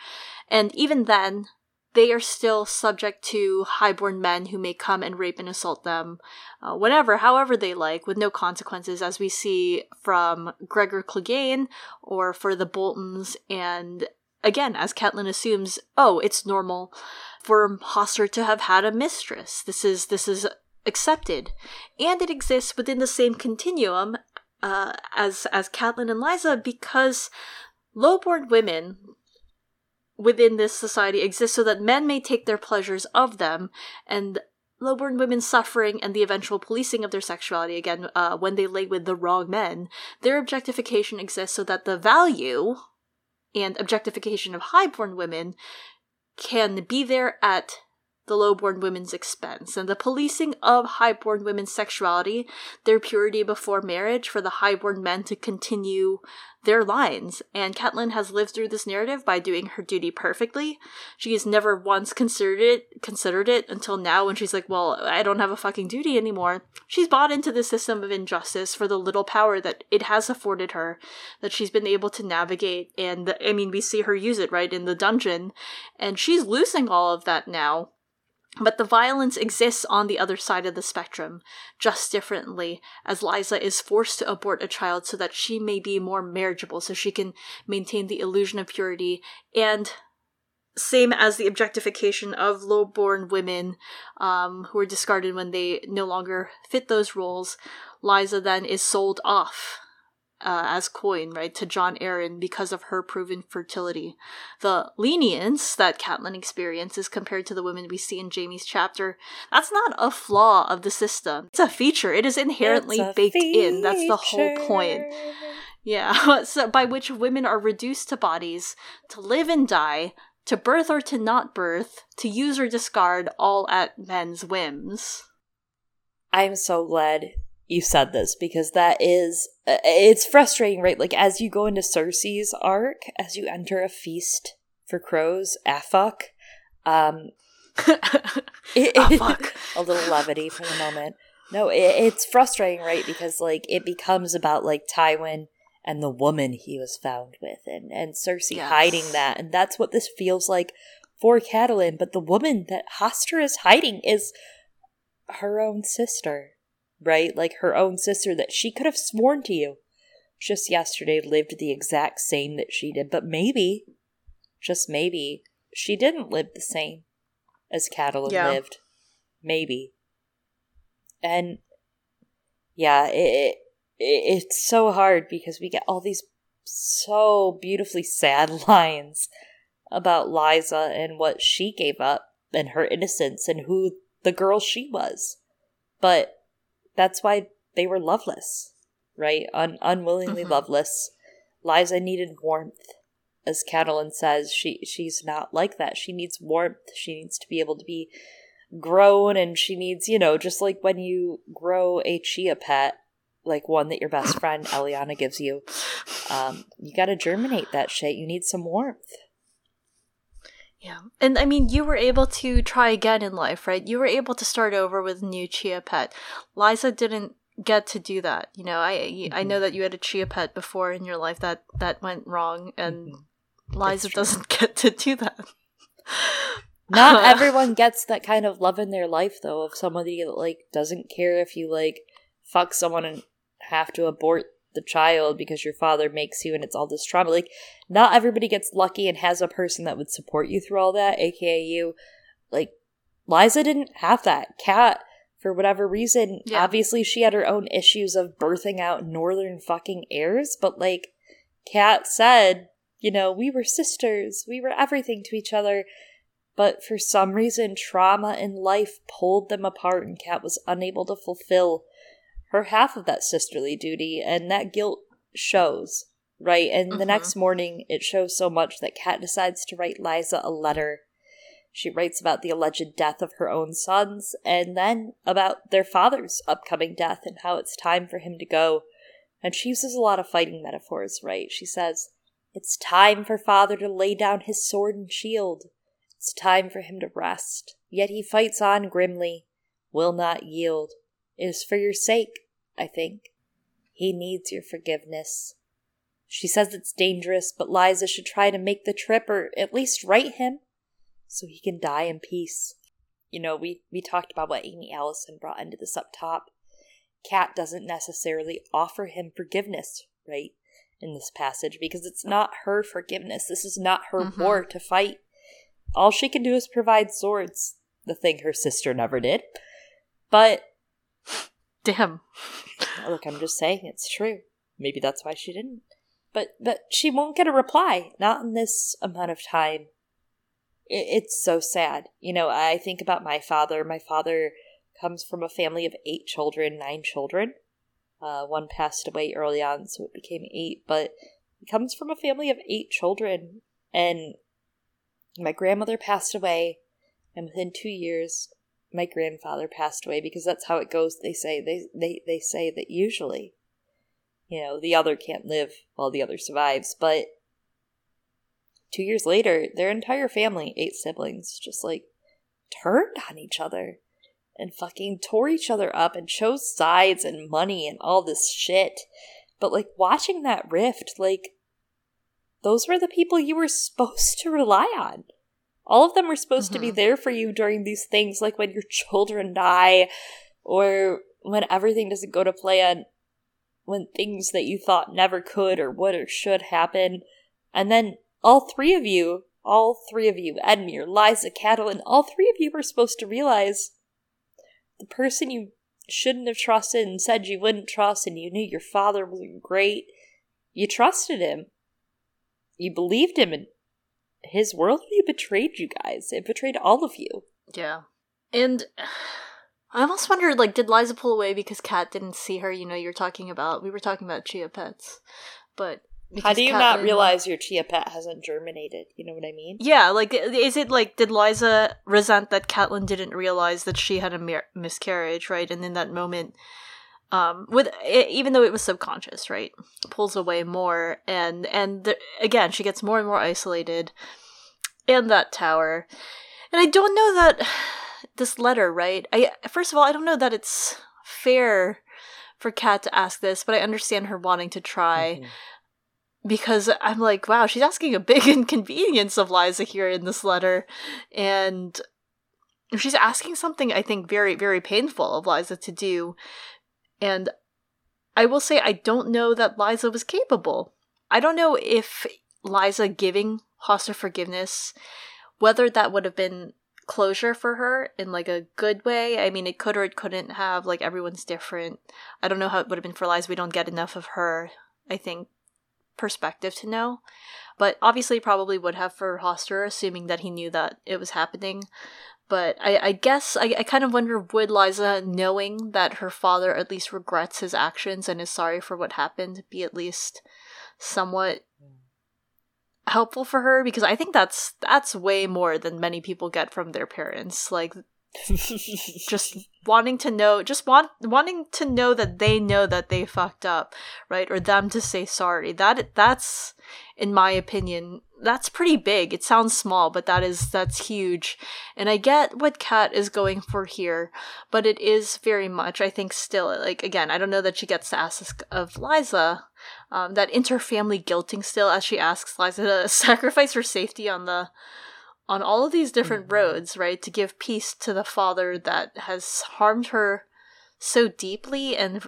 And even then, they are still subject to highborn men who may come and rape and assault them uh, whenever, however they like, with no consequences, as we see from Gregor Clegane or for the Boltons. And again, as Catelyn assumes, oh, it's normal for Hosser to have had a mistress. This is this is accepted. And it exists within the same continuum uh, as, as Catelyn and Lysa, because lowborn women within this society exists so that men may take their pleasures of them, and lowborn women's suffering and the eventual policing of their sexuality, again, uh, when they lay with the wrong men, their objectification exists so that the value and objectification of highborn women can be there at the lowborn women's expense. And the policing of highborn women's sexuality, their purity before marriage, for the highborn men to continue their lines. And Catelyn has lived through this narrative by doing her duty perfectly. She has never once considered it, considered it until now, when she's like, well, I don't have a fucking duty anymore. She's bought into the system of injustice for the little power that it has afforded her, that she's been able to navigate. And I mean, we see her use it, right, in the dungeon. And she's losing all of that now. But the violence exists on the other side of the spectrum, just differently, as Lysa is forced to abort a child so that she may be more marriageable, so she can maintain the illusion of purity. And same as the objectification of low-born women um, who are discarded when they no longer fit those roles, Lysa then is sold off uh, as coin, right, to John Arryn because of her proven fertility. The lenience that Catelyn experiences compared to the women we see in Jaime's chapter, that's not a flaw of the system. It's a feature. It is inherently baked feature. in. That's the whole point. Yeah. So, by which women are reduced to bodies, to live and die, to birth or to not birth, to use or discard, all at men's whims. I'm so glad you said this, because that is, it's frustrating, right? Like, as you go into Cersei's arc, as you enter A Feast for Crows, ah fuck, um, it, ah, fuck. a little levity for the moment. No, it, it's frustrating, right? Because, like, it becomes about, like, Tywin and the woman he was found with, and, and Cersei yes. hiding that. And that's what this feels like for Catelyn. But the woman that Hoster is hiding is her own sister. Right? Like, her own sister that she could have sworn to you just yesterday lived the exact same that she did. But maybe, just maybe, she didn't live the same as Catelyn yeah. lived. Maybe. And, yeah, it, it's so hard because we get all these so beautifully sad lines about Liza and what she gave up and her innocence and who the girl she was. But that's why they were loveless, right? Un- unwillingly mm-hmm. loveless. Liza needed warmth. As Catelyn says, she she's not like that. She needs warmth. She needs to be able to be grown, and she needs, you know, just like when you grow a chia pet, like one that your best friend Eliana gives you, um, you got to germinate that shit. You need some warmth. Yeah. And I mean, you were able to try again in life, right? You were able to start over with a new chia pet. Liza didn't get to do that. You know, I mm-hmm. I know that you had a chia pet before in your life that, that went wrong, and mm-hmm. Liza doesn't get to do that. Not everyone gets that kind of love in their life, though, of somebody that, like, doesn't care if you, like, fuck someone and have to abort the child because your father makes you, and it's all this trauma. Like, not everybody gets lucky and has a person that would support you through all that, aka you. Like, Liza didn't have that. Cat, for whatever reason, yeah. obviously she had her own issues of birthing out northern fucking heirs, but, like, Cat said, you know, we were sisters, we were everything to each other. But for some reason, trauma in life pulled them apart, and Kat was unable to fulfill her half of that sisterly duty, and that guilt shows, right? And mm-hmm. the next morning, it shows so much that Kat decides to write Liza a letter. She writes about the alleged death of her own sons, and then about their father's upcoming death and how it's time for him to go. And she uses a lot of fighting metaphors, right? She says, "It's time for father to lay down his sword and shield. It's time for him to rest, yet he fights on grimly, will not yield. It is for your sake, I think. He needs your forgiveness." She says it's dangerous, but Liza should try to make the trip, or at least write him, so he can die in peace. You know, we, we talked about what Amy Allison brought into this up top. Kat doesn't necessarily offer him forgiveness, right, in this passage, because it's not her forgiveness. This is not her mm-hmm. war to fight. All she can do is provide swords, the thing her sister never did. But damn. Look, I'm just saying, it's true. Maybe that's why she didn't. But but she won't get a reply. Not in this amount of time. It, it's so sad. You know, I think about my father. My father comes from a family of eight children, nine children. Uh, one passed away early on, so it became eight. But he comes from a family of eight children, and my grandmother passed away, and within two years, my grandfather passed away, because that's how it goes, they say. They, they, they say that usually, you know, the other can't live while the other survives, but two years later, their entire family, eight siblings, just, like, turned on each other and fucking tore each other up and chose sides and money and all this shit. But, like, watching that rift, like, those were the people you were supposed to rely on. All of them were supposed mm-hmm. to be there for you during these things, like when your children die or when everything doesn't go to plan, when things that you thought never could or would or should happen. And then all three of you, all three of you, Edmure, Liza, Catelyn, all three of you were supposed to realize the person you shouldn't have trusted and said you wouldn't trust, and you knew your father was great, you trusted him. You believed him, and his worldview betrayed you guys. It betrayed all of you. Yeah. And I almost wondered, like, did Liza pull away because Kat didn't see her? You know, you're talking about, we were talking about chia pets. But how do you Kat not realize your chia pet hasn't germinated? You know what I mean? Yeah, like, is it like, did Liza resent that Catelyn didn't realize that she had a mi- miscarriage, right? And in that moment, Um, with it, even though it was subconscious, right, pulls away more, and and the, again, she gets more and more isolated in that tower. And I don't know that this letter, right? I first of all, I don't know that it's fair for Kat to ask this, but I understand her wanting to try mm-hmm. because I'm like, wow, she's asking a big inconvenience of Liza here in this letter, and she's asking something I think very, very painful of Liza to do. And I will say, I don't know that Liza was capable. I don't know if Liza giving Hosta forgiveness, whether that would have been closure for her in like a good way. I mean, it could or it couldn't have, like, everyone's different. I don't know how it would have been for Lies. We don't get enough of her, I think, perspective to know. But obviously probably would have for Hoster, assuming that he knew that it was happening. But I, I guess I, I kind of wonder, would Liza, knowing that her father at least regrets his actions and is sorry for what happened, be at least somewhat helpful for her? Because I think that's that's way more than many people get from their parents. Like, just wanting to know, just want wanting to know that they know that they fucked up, right? Or them to say sorry. That that's, in my opinion, that's pretty big. It sounds small, but that is that's huge. And I get what Kat is going for here, but it is very much, I think, still, like, again, I don't know that she gets to ask this of Liza, um, that inter-family guilting still, as she asks Liza to sacrifice her safety on the on all of these different mm-hmm. roads, right, to give peace to the father that has harmed her so deeply and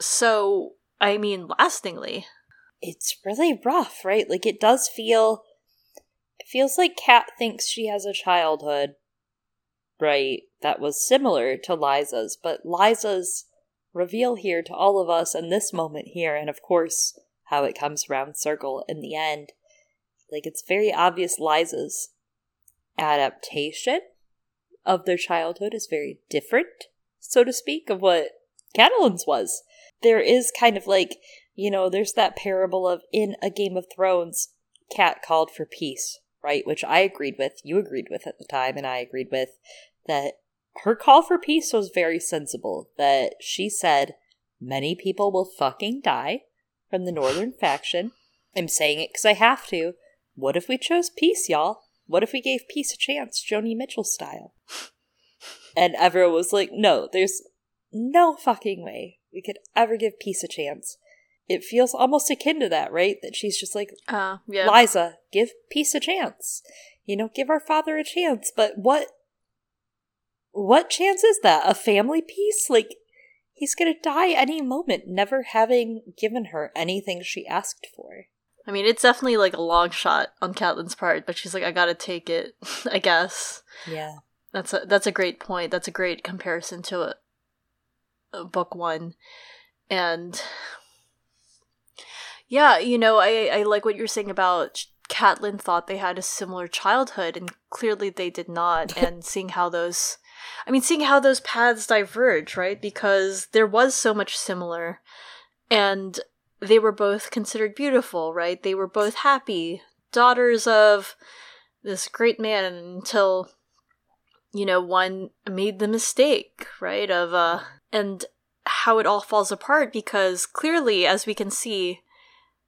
so, I mean, lastingly. It's really rough, right? Like, it does feel... It feels like Kat thinks she has a childhood, right, that was similar to Liza's, but Liza's reveal here to all of us in this moment here, and of course how it comes round circle in the end, like, it's very obvious Liza's adaptation of their childhood is very different, so to speak, of what Catelyn's was. There is kind of like, you know, there's that parable of, in A Game of Thrones, Kat called for peace, right? Which I agreed with, you agreed with at the time, and I agreed with, that her call for peace was very sensible, that she said, many people will fucking die from the Northern faction. I'm saying it because I have to. What if we chose peace, y'all? What if we gave peace a chance, Joni Mitchell style? And everyone was like, no, there's no fucking way we could ever give peace a chance. It feels almost akin to that, right? That she's just like, uh, yeah. Liza, give peace a chance. You know, give our father a chance. But what, what chance is that? A family peace? Like, he's going to die any moment, never having given her anything she asked for. I mean, it's definitely like a long shot on Catelyn's part, but she's like, I gotta take it, I guess. Yeah. That's a, that's a great point. That's a great comparison to a, a book one. And yeah, you know, I, I like what you're saying about Catelyn thought they had a similar childhood, and clearly they did not. And seeing how those, I mean, seeing how those paths diverge, right? Because there was so much similar, and they were both considered beautiful, right? They were both happy, daughters of this great man, until, you know, one made the mistake, right? Of, uh, and how it all falls apart, because clearly, as we can see,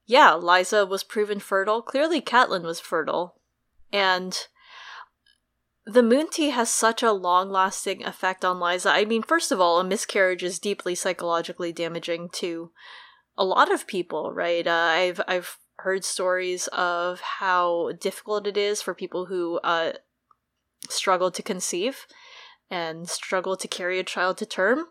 yeah, Liza was proven fertile. Clearly, Catelyn was fertile. And the moon tea has such a long-lasting effect on Liza. I mean, first of all, a miscarriage is deeply psychologically damaging to a lot of people, right? Uh, I've I've heard stories of how difficult it is for people who uh, struggle to conceive and struggle to carry a child to term,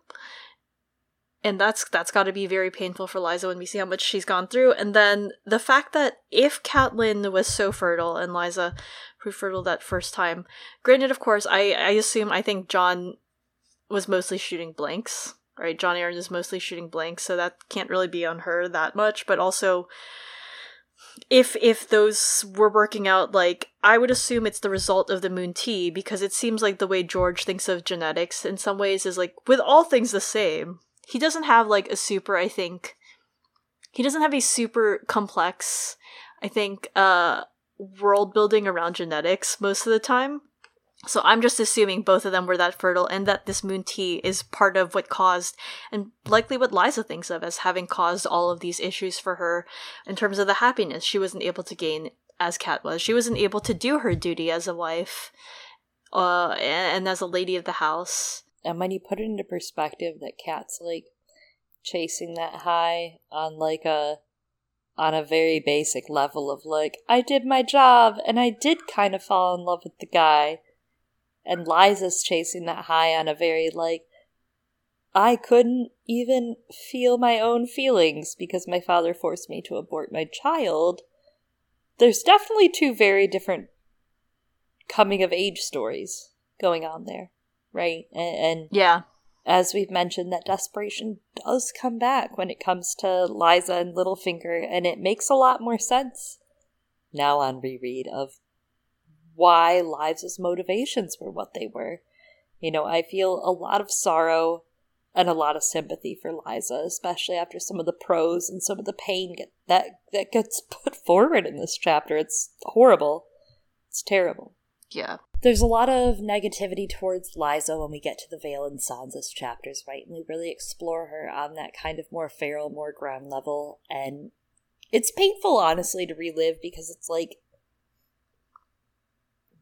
and that's that's got to be very painful for Liza when we see how much she's gone through. And then the fact that if Catelyn was so fertile and Liza proved fertile that first time, granted, of course, I I assume I think John was mostly shooting blanks. Right, John Aaron is mostly shooting blanks, so that can't really be on her that much. But also, if if those were working out, like, I would assume it's the result of the moon tea, because it seems like the way George thinks of genetics in some ways is, like, with all things the same. He doesn't have, like, a super, I think, he doesn't have a super complex, I think, uh, world building around genetics most of the time. So I'm just assuming both of them were that fertile, and that this moon tea is part of what caused, and likely what Liza thinks of as having caused all of these issues for her in terms of the happiness she wasn't able to gain as Kat was. She wasn't able to do her duty as a wife uh, and as a lady of the house. And when you put it into perspective that Kat's, like, chasing that high on, like, a... on a very basic level of, like, I did my job, and I did kind of fall in love with the guy. And Liza's chasing that high on a very, like, I couldn't even feel my own feelings because my father forced me to abort my child. There's definitely two very different coming of age stories going on there, right? And, and yeah, as we've mentioned, that desperation does come back when it comes to Liza and Littlefinger, and it makes a lot more sense now on reread of why Liza's motivations were what they were. You know, I feel a lot of sorrow and a lot of sympathy for Liza, especially after some of the prose and some of the pain get, that that gets put forward in this chapter. It's horrible. It's terrible. Yeah. There's a lot of negativity towards Liza when we get to the Vale and Sansa's chapters, right? And we really explore her on that kind of more feral, more ground level. And it's painful, honestly, to relive, because it's like,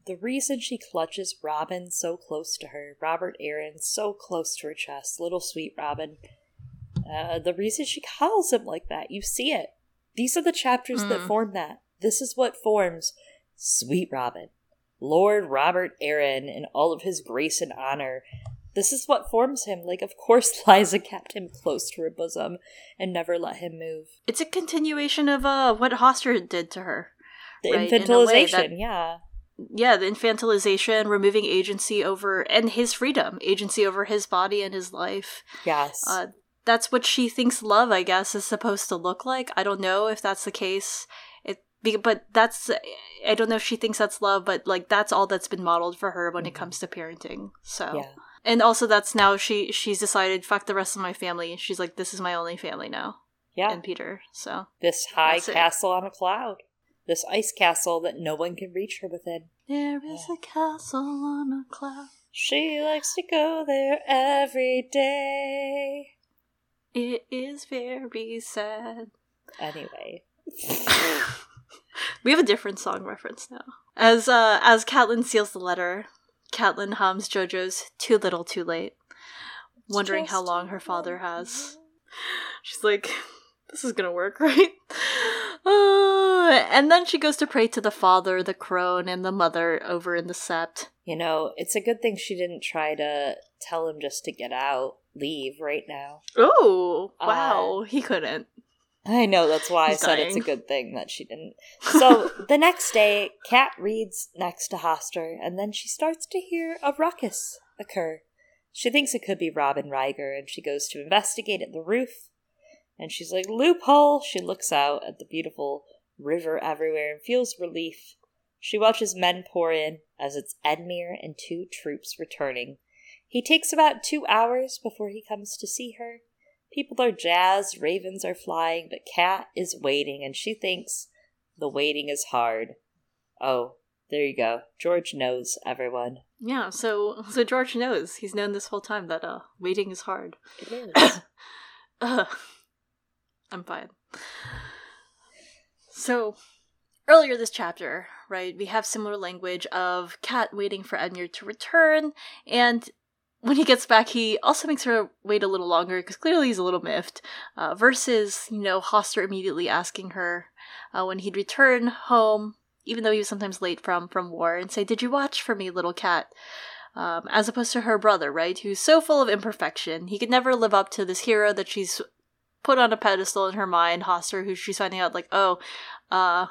the reason she clutches Robin so close to her, Robert Aaron so close to her chest, little sweet Robin, uh, the reason she calls him like that, you see it. These are the chapters mm. that form that. This is what forms Sweet Robin, Lord Robert Aaron in all of his grace and honor. This is what forms him. Like, of course, Liza kept him close to her bosom and never let him move. It's a continuation of uh, what Hoster did to her. The right? infantilization, that- yeah. Yeah, the infantilization, removing agency over, and his freedom, agency over his body and his life. Yes. Uh, that's what she thinks love, I guess, is supposed to look like. I don't know if that's the case. It, but that's, I don't know if she thinks that's love, but like that's all that's been modeled for her when mm-hmm. it comes to parenting. So, yeah. And also that's now she she's decided, fuck the rest of my family. She's like, this is my only family now. Yeah. And Peter, so. This high castle on a cloud. This ice castle that no one can reach her within. There is yeah. a castle on a cloud. She likes to go there every day. It is very sad. Anyway. We have a different song reference now. As uh, as Catelyn seals the letter, Catelyn hums JoJo's Too Little Too Late, wondering how long her father has. She's like, this is gonna work, right? Uh, and then she goes to pray to the father, the crone, and the mother over in the sept. You know, it's a good thing she didn't try to tell him just to get out, leave right now. Oh, wow. Uh, he couldn't. I know, that's why He's I said dying. It's a good thing that she didn't. So the next day, Kat reads next to Hoster, and then she starts to hear a ruckus occur. She thinks it could be Robin Ryger, and she goes to investigate at the roof. And she's like, loophole! She looks out at the beautiful river everywhere and feels relief. She watches men pour in as it's Edmure and two troops returning. He takes about two hours before he comes to see her. People are jazzed, ravens are flying, but Kat is waiting, and she thinks the waiting is hard. Oh, there you go. George knows, everyone. Yeah, so so George knows. He's known this whole time that uh, waiting is hard. It is. Ugh. I'm fine. So, earlier this chapter, right, we have similar language of Kat waiting for Edmure to return, and when he gets back, he also makes her wait a little longer, because clearly he's a little miffed, uh, versus, you know, Hoster immediately asking her uh, when he'd return home, even though he was sometimes late from, from war, and say, did you watch for me, little Kat? Um, as opposed to her brother, right, who's so full of imperfection. He could never live up to this hero that she's put on a pedestal in her mind, Hoster, who she's finding out, like, oh, uh,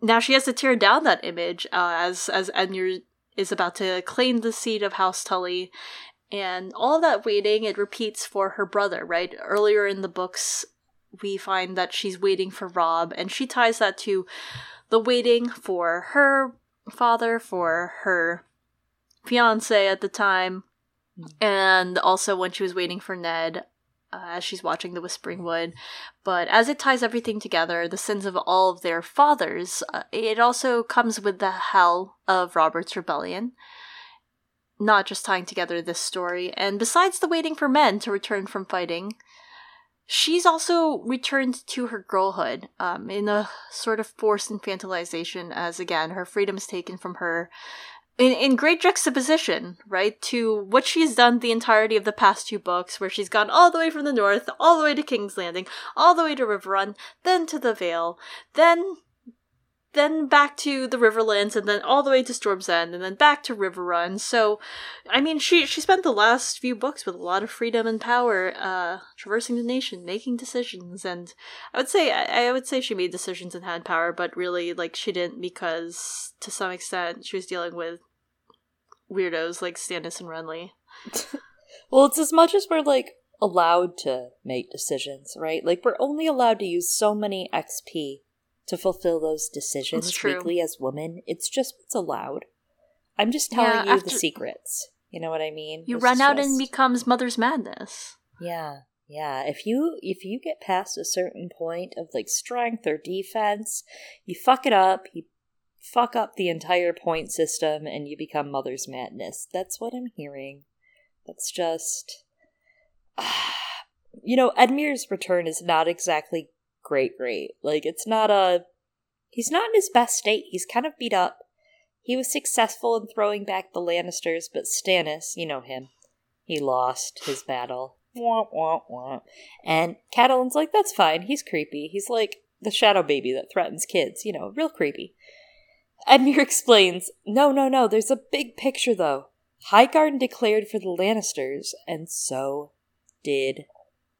now she has to tear down that image uh, as as Edmure is about to claim the seat of House Tully. And all that waiting, it repeats for her brother, right? Earlier in the books, we find that she's waiting for Rob, and she ties that to the waiting for her father, for her fiancé at the time, and also when she was waiting for Ned, Uh, as she's watching the Whispering Wood. But as it ties everything together, the sins of all of their fathers, uh, it also comes with the hell of Robert's Rebellion, not just tying together this story. And besides the waiting for men to return from fighting, she's also returned to her girlhood um, in a sort of forced infantilization, as again, her freedom is taken from her, In in great juxtaposition, right, to what she's done the entirety of the past two books, where she's gone all the way from the north, all the way to King's Landing, all the way to Riverrun, then to the Vale, then then back to the Riverlands, and then all the way to Storm's End, and then back to Riverrun. So, I mean, she she spent the last few books with a lot of freedom and power, uh, traversing the nation, making decisions, and I would say I, I would say she made decisions and had power, but really, like, she didn't, because to some extent she was dealing with weirdos like Stannis and Renly. Well, it's as much as we're, like, allowed to make decisions, right? Like, we're only allowed to use so many X P to fulfill those decisions weekly as women. It's just what's allowed. I'm just telling yeah, you the secrets. You know what I mean? You it's run just... out and becomes Mother's Madness. Yeah, yeah. If you if you get past a certain point of, like, strength or defense, you fuck it up, you fuck up the entire point system, and you become Mother's Madness. That's what I'm hearing. That's just... You know, Edmure's return is not exactly great, great. Like, it's not a... He's not in his best state. He's kind of beat up. He was successful in throwing back the Lannisters, but Stannis, you know him. He lost his battle. Wah, wah, wah. And Catelyn's like, that's fine. He's creepy. He's like the shadow baby that threatens kids. You know, real creepy. Edmure explains, no, no, no. There's a big picture, though. Highgarden declared for the Lannisters, and so... did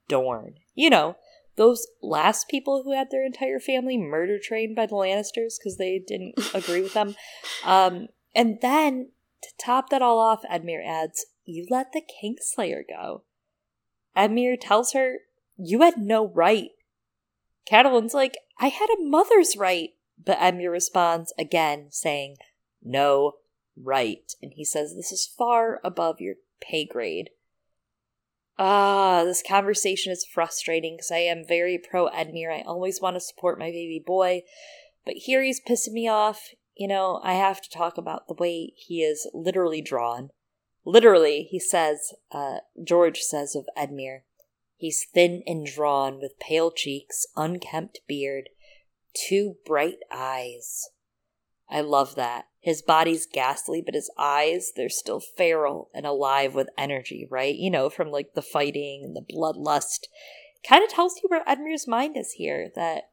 Dorne. You know, those last people who had their entire family murder trained by the Lannisters because they didn't agree with them. Um, and then, to top that all off, Edmure adds, you let the Kingslayer go. Edmure tells her, you had no right. Catelyn's like, I had a mother's right. But Edmure responds again, saying, no right. And he says, this is far above your pay grade. Ah, this conversation is frustrating because I am very pro-Edmure. I always want to support my baby boy. But here he's pissing me off. You know, I have to talk about the way he is literally drawn. Literally, he says, uh, George says of Edmure, he's thin and drawn with pale cheeks, unkempt beard, two bright eyes. I love that. His body's ghastly, but his eyes, they're still feral and alive with energy, right? You know, from, like, the fighting and the bloodlust. Kind of tells you where Edmure's mind is here, that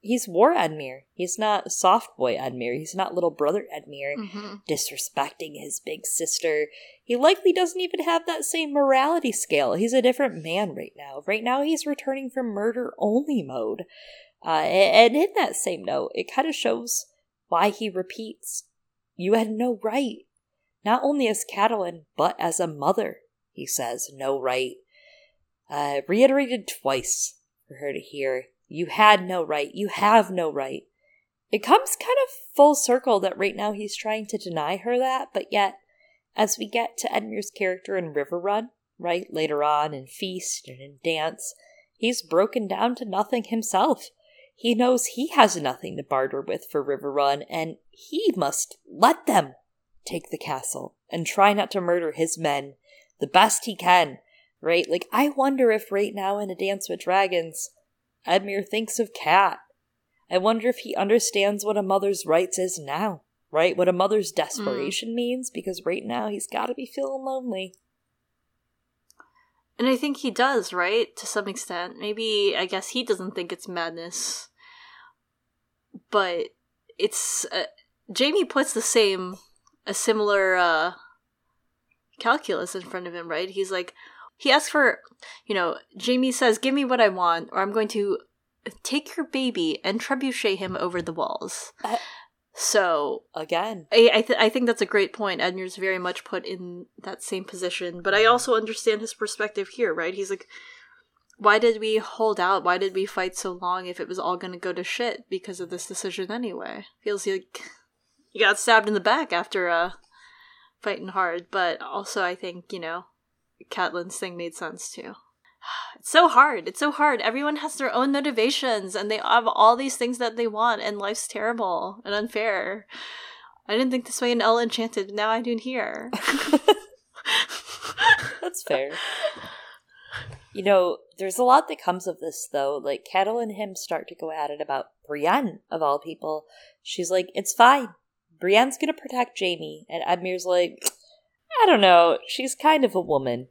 he's war Edmure. He's not soft boy Edmure. He's not little brother Edmure, mm-hmm. disrespecting his big sister. He likely doesn't even have that same morality scale. He's a different man right now. Right now, he's returning from murder-only mode. Uh, and in that same note, it kind of shows why he repeats, you had no right, not only as Catelyn, but as a mother, he says, no right. Uh, reiterated twice for her to hear, you had no right, you have no right. It comes kind of full circle that right now he's trying to deny her that, but yet, as we get to Edmure's character in Riverrun, right, later on in Feast and in Dance, he's broken down to nothing himself. He knows he has nothing to barter with for Riverrun, and he must let them take the castle and try not to murder his men the best he can, right? Like, I wonder if right now in A Dance with Dragons, Edmure thinks of Cat. I wonder if he understands what a mother's rights is now, right? What a mother's desperation mm. means, because right now he's got to be feeling lonely. And I think he does, right? To some extent. Maybe, I guess he doesn't think it's madness. But it's... Uh, Jamie puts the same, a similar uh, calculus in front of him, right? He's like, he asks for, you know, Jamie says, give me what I want, or I'm going to take your baby and trebuchet him over the walls. Uh, so... Again. I I, th- I think that's a great point. Edmure's very much put in that same position, but I also understand his perspective here, right? He's like, why did we hold out? Why did we fight so long if it was all going to go to shit because of this decision anyway? Feels like... You got stabbed in the back after uh, fighting hard, but also I think, you know, Catelyn's thing made sense too. It's so hard. It's so hard. Everyone has their own motivations, and they have all these things that they want, and life's terrible and unfair. I didn't think this way in Ella Enchanted, but now I do here. That's fair. You know, there's a lot that comes of this, though. Like, Catelyn and him start to go at it about Brienne, of all people. She's like, it's fine. Brienne's going to protect Jamie, and Edmure's like, I don't know, she's kind of a woman.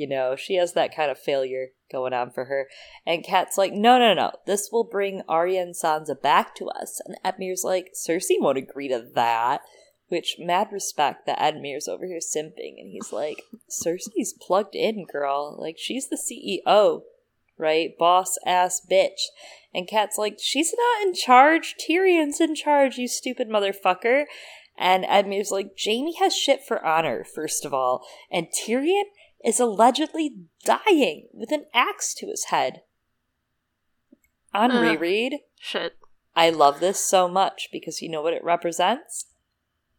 You know, she has that kind of failure going on for her. And Kat's like, no, no, no, this will bring Arya and Sansa back to us. And Edmure's like, Cersei won't agree to that. Which, mad respect that Edmure's over here simping. And he's like, Cersei's plugged in, girl. Like, she's the C E O, right? Boss ass bitch. And Kat's like, she's not in charge. Tyrion's in charge, you stupid motherfucker. And Edmure's like, Jaime has shit for honor, first of all. And Tyrion is allegedly dying with an axe to his head. On uh, reread. Shit. I love this so much because you know what it represents?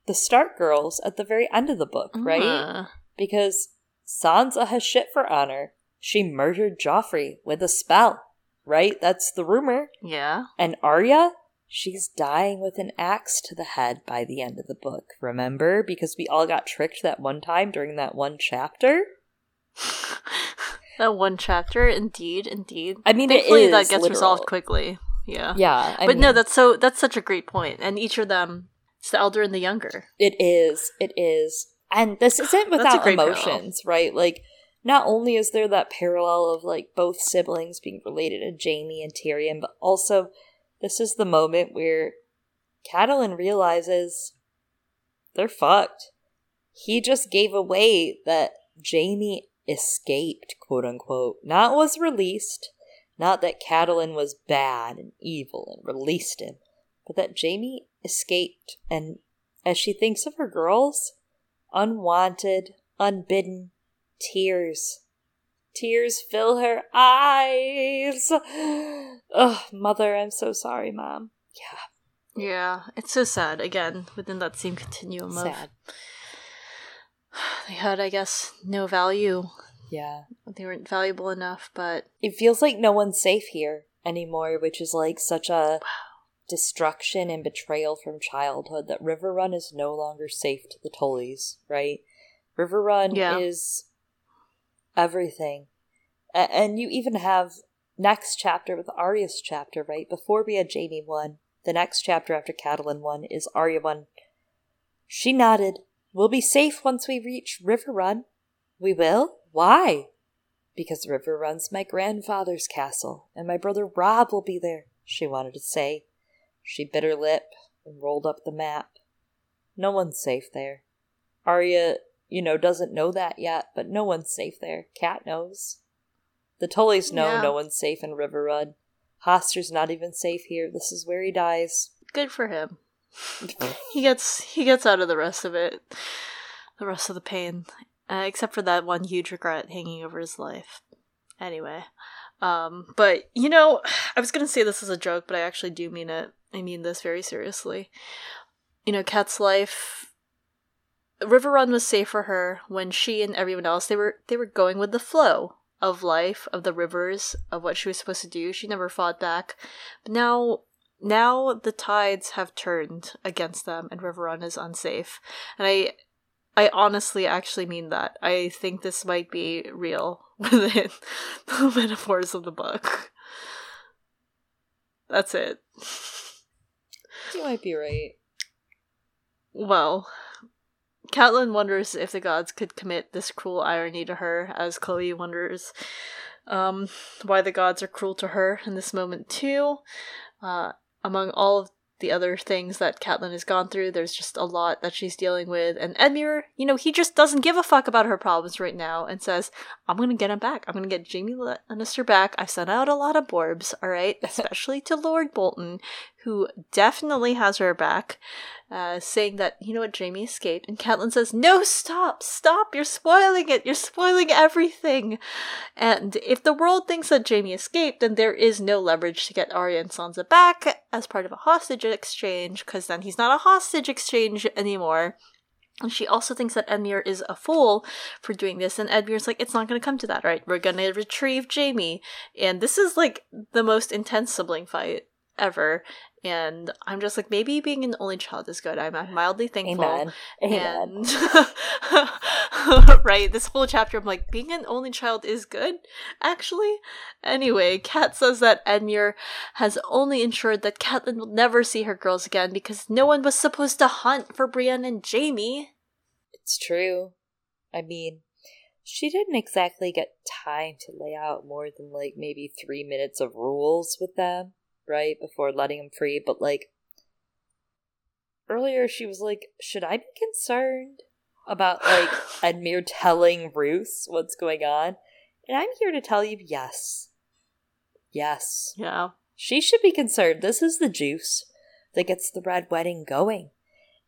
The Stark girls at the very end of the book, uh. right? Because Sansa has shit for honor. She murdered Joffrey with a spell, right? That's the rumor. Yeah. And Arya, she's dying with an axe to the head by the end of the book, remember? Because we all got tricked that one time during that one chapter. That one chapter, indeed, indeed. I mean, Thankfully, it is that gets literal. resolved quickly. Yeah. Yeah. I but mean, no, that's so that's such a great point. And each of them, it's the elder and the younger. It is. It is. And this isn't without emotions, parallel. right? Like, not only is there that parallel of, like, both siblings being related to Jaime and Tyrion, but also this is the moment where Catelyn realizes they're fucked. He just gave away that Jaime escaped, quote unquote. Not was released. Not that Catelyn was bad and evil and released him. But that Jaime escaped. And as she thinks of her girls, unwanted, unbidden, tears. Tears fill her eyes. Ugh, mother, I'm so sorry, mom. Yeah. Yeah, it's so sad. Again, within that same continuum of... Sad. They had, I guess, no value. Yeah. They weren't valuable enough, but... It feels like no one's safe here anymore, which is like such a wow. destruction and betrayal from childhood that River Run is no longer safe to the Tullies, right? River Run yeah. is everything. A- and you even have next chapter with Arya's chapter, right? Before we had Jaime one, the next chapter after Catelyn one is Arya one. She nodded. We'll be safe once we reach River Run. We will? Why? Because River Run's my grandfather's castle, and my brother Rob will be there, she wanted to say. She bit her lip and rolled up the map. No one's safe there. Arya, you know, doesn't know that yet, but no one's safe there. Kat knows. The Tullys know yeah. no one's safe in River Run. Hoster's not even safe here. This is where he dies. Good for him. he gets he gets out of the rest of it, the rest of the pain, uh, except for that one huge regret hanging over his life. Anyway, um, but you know, I was gonna say this as a joke, but I actually do mean it. I mean this very seriously. You know, Kat's life. River Run was safe for her when she and everyone else they were they were going with the flow of life, of the rivers, of what she was supposed to do. She never fought back, but now. Now the tides have turned against them and River Run is unsafe. And I I honestly actually mean that. I think this might be real within the metaphors of the book. That's it. You might be right. Well, Catelyn wonders if the gods could commit this cruel irony to her, as Chloe wonders um, why the gods are cruel to her in this moment too. Uh, Among all of the other things that Catelyn has gone through, there's just a lot that she's dealing with. And Edmure, you know, he just doesn't give a fuck about her problems right now and says, I'm going to get him back. I'm going to get Jaime Lannister back. I've sent out a lot of borbs, all right? Especially to Lord Bolton, who definitely has her back, uh, saying that, you know what, Jaime escaped. And Catelyn says, no, stop, stop. You're spoiling it. You're spoiling everything. And if the world thinks that Jaime escaped, then there is no leverage to get Arya and Sansa back as part of a hostage exchange, because then he's not a hostage exchange anymore. And she also thinks that Edmure is a fool for doing this. And Edmure's like, it's not going to come to that, right? We're going to retrieve Jaime. And this is like the most intense sibling fight ever. And I'm just like, maybe being an only child is good. I'm mildly thankful. Amen. Amen. And right, this whole chapter, I'm like, being an only child is good, actually. Anyway, Kat says that Edmure has only ensured that Catelyn will never see her girls again because no one was supposed to hunt for Brienne and Jaime. It's true. I mean, she didn't exactly get time to lay out more than, like, maybe three minutes of rules with them, right, before letting them free. But, like, earlier she was like, should I be concerned about, like, Edmure telling Roose what's going on? And I'm here to tell you, yes. Yes. Yeah. She should be concerned. This is the juice that gets the Red Wedding going.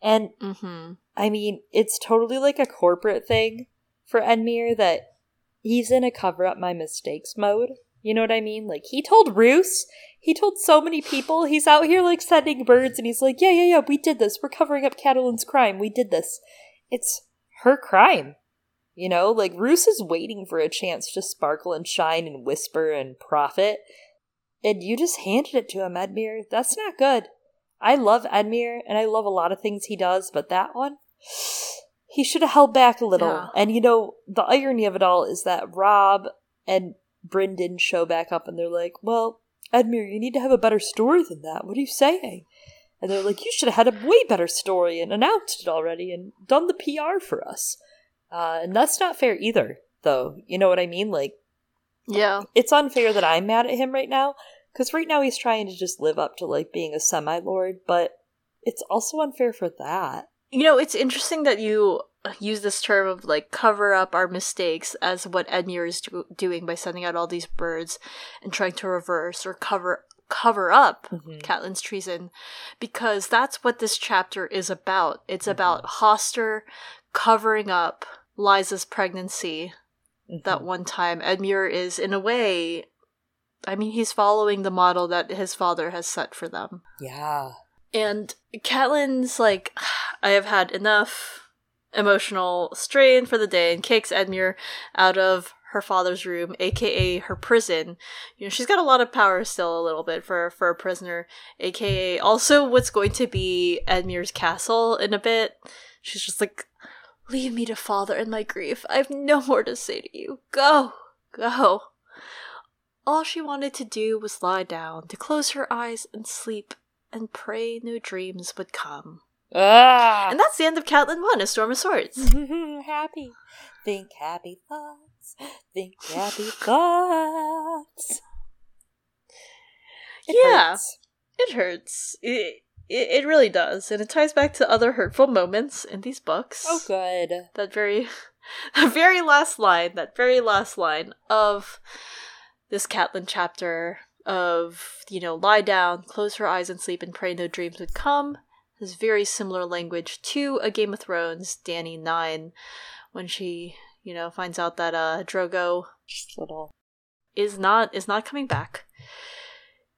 And, mm-hmm. I mean, it's totally, like, a corporate thing for Edmure that he's in a cover-up-my-mistakes mode. You know what I mean? Like, he told Roose. He told so many people. He's out here, like, sending birds, and he's like, yeah, yeah, yeah, we did this. We're covering up Catelyn's crime. We did this. It's her crime. You know, like, Roose is waiting for a chance to sparkle and shine and whisper and profit. And you just handed it to him, Edmure. That's not good. I love Edmure, and I love a lot of things he does, but that one, he should have held back a little. Yeah. And, you know, the irony of it all is that Rob and Brynden show back up, and they're like, well, Edmure, you need to have a better story than that. What are you saying? And they're like, you should have had a way better story and announced it already and done the P R for us. Uh, and that's not fair either, though. You know what I mean? Like, yeah, it's unfair that I'm mad at him right now, because right now he's trying to just live up to, like, being a semi-lord, but it's also unfair for that. You know, it's interesting that you use this term of, like, cover up our mistakes as what Edmure is do- doing by sending out all these birds and trying to reverse or cover cover up mm-hmm. Catelyn's treason, because that's what this chapter is about. It's mm-hmm. about Hoster covering up Lysa's pregnancy mm-hmm. that one time. Edmure is, in a way, I mean, he's following the model that his father has set for them. Yeah. And Catelyn's like, I have had enough emotional strain for the day, and kicks Edmure out of her father's room, aka her prison. You know, she's got a lot of power still, a little bit, for, for a prisoner, aka also what's going to be Edmure's castle in a bit. She's just like, leave me to father in my grief. I have no more to say to you. Go. Go. All she wanted to do was lie down, to close her eyes and sleep, and pray no dreams would come. Ah! And that's the end of Catelyn one, A Storm of Swords. Happy. Think happy thoughts. Think happy thoughts. It yeah. Hurts. It hurts. It- It really does, and it ties back to other hurtful moments in these books. Oh, good. That very, that very last line, that very last line of this Catelyn chapter of, you know, lie down, close her eyes and sleep, and pray no dreams would come, has very similar language to A Game of Thrones, Dany nine, when she, you know, finds out that uh, Drogo is not is not coming back.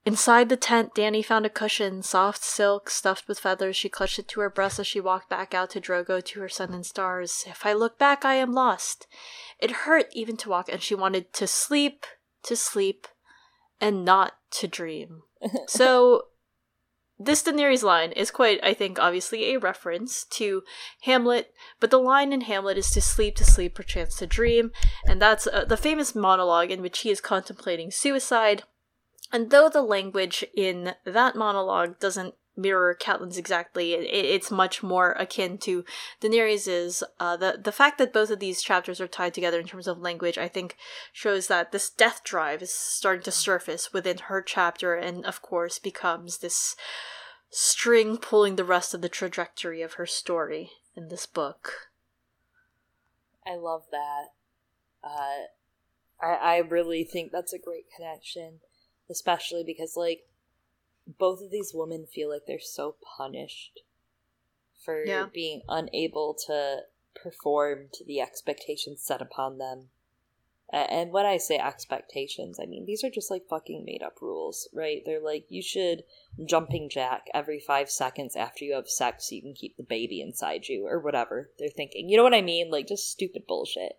Inside the tent, Dany found a cushion, soft silk, stuffed with feathers. She clutched it to her breast as she walked back out to Drogo, to her sun and stars. If I look back, I am lost. It hurt even to walk, and she wanted to sleep, to sleep, and not to dream. So, this Daenerys line is quite, I think, obviously a reference to Hamlet, but the line in Hamlet is to sleep, to sleep, perchance to dream, and that's uh, the famous monologue in which he is contemplating suicide. And though the language in that monologue doesn't mirror Catelyn's exactly, it, it's much more akin to Daenerys's. Uh, the, the fact that both of these chapters are tied together in terms of language, I think, shows that this death drive is starting to surface within her chapter, and, of course, becomes this string pulling the rest of the trajectory of her story in this book. I love that. Uh, I, I really think that's a great connection. Especially because, like, both of these women feel like they're so punished for yeah. being unable to perform to the expectations set upon them. And when I say expectations, I mean, these are just, like, fucking made-up rules, right? They're like, you should jumping jack every five seconds after you have sex so you can keep the baby inside you, or whatever they're thinking. You know what I mean? Like, just stupid bullshit.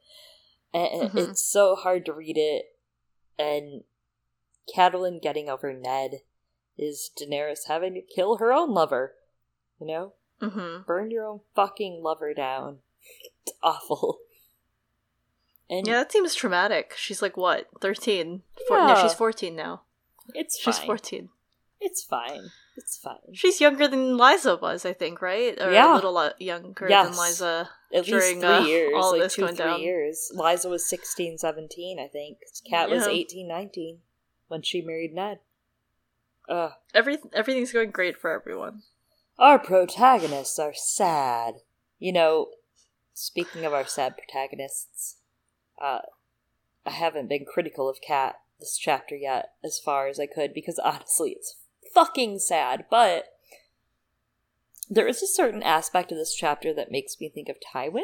And mm-hmm. it's so hard to read it, and Catelyn getting over Ned is Daenerys having to kill her own lover. You know? Mm-hmm. Burn your own fucking lover down. It's awful. And yeah, that seems traumatic. She's like, what, thirteen? Yeah. fourteen? No, she's fourteen now. It's fine. She's fourteen. It's fine. It's fine. She's younger than Liza was, I think, right? Or yeah. a little lo- younger yes. than Liza. At during, least three uh, years. All like this two, going three down. years. Liza was sixteen, seventeen, I think. Kat yeah. was eighteen, nineteen when she married Ned. Ugh. Every, everything's going great for everyone. Our protagonists are sad. You know, speaking of our sad protagonists, uh, I haven't been critical of Kat this chapter yet as far as I could, because honestly, it's fucking sad, but there is a certain aspect of this chapter that makes me think of Tywin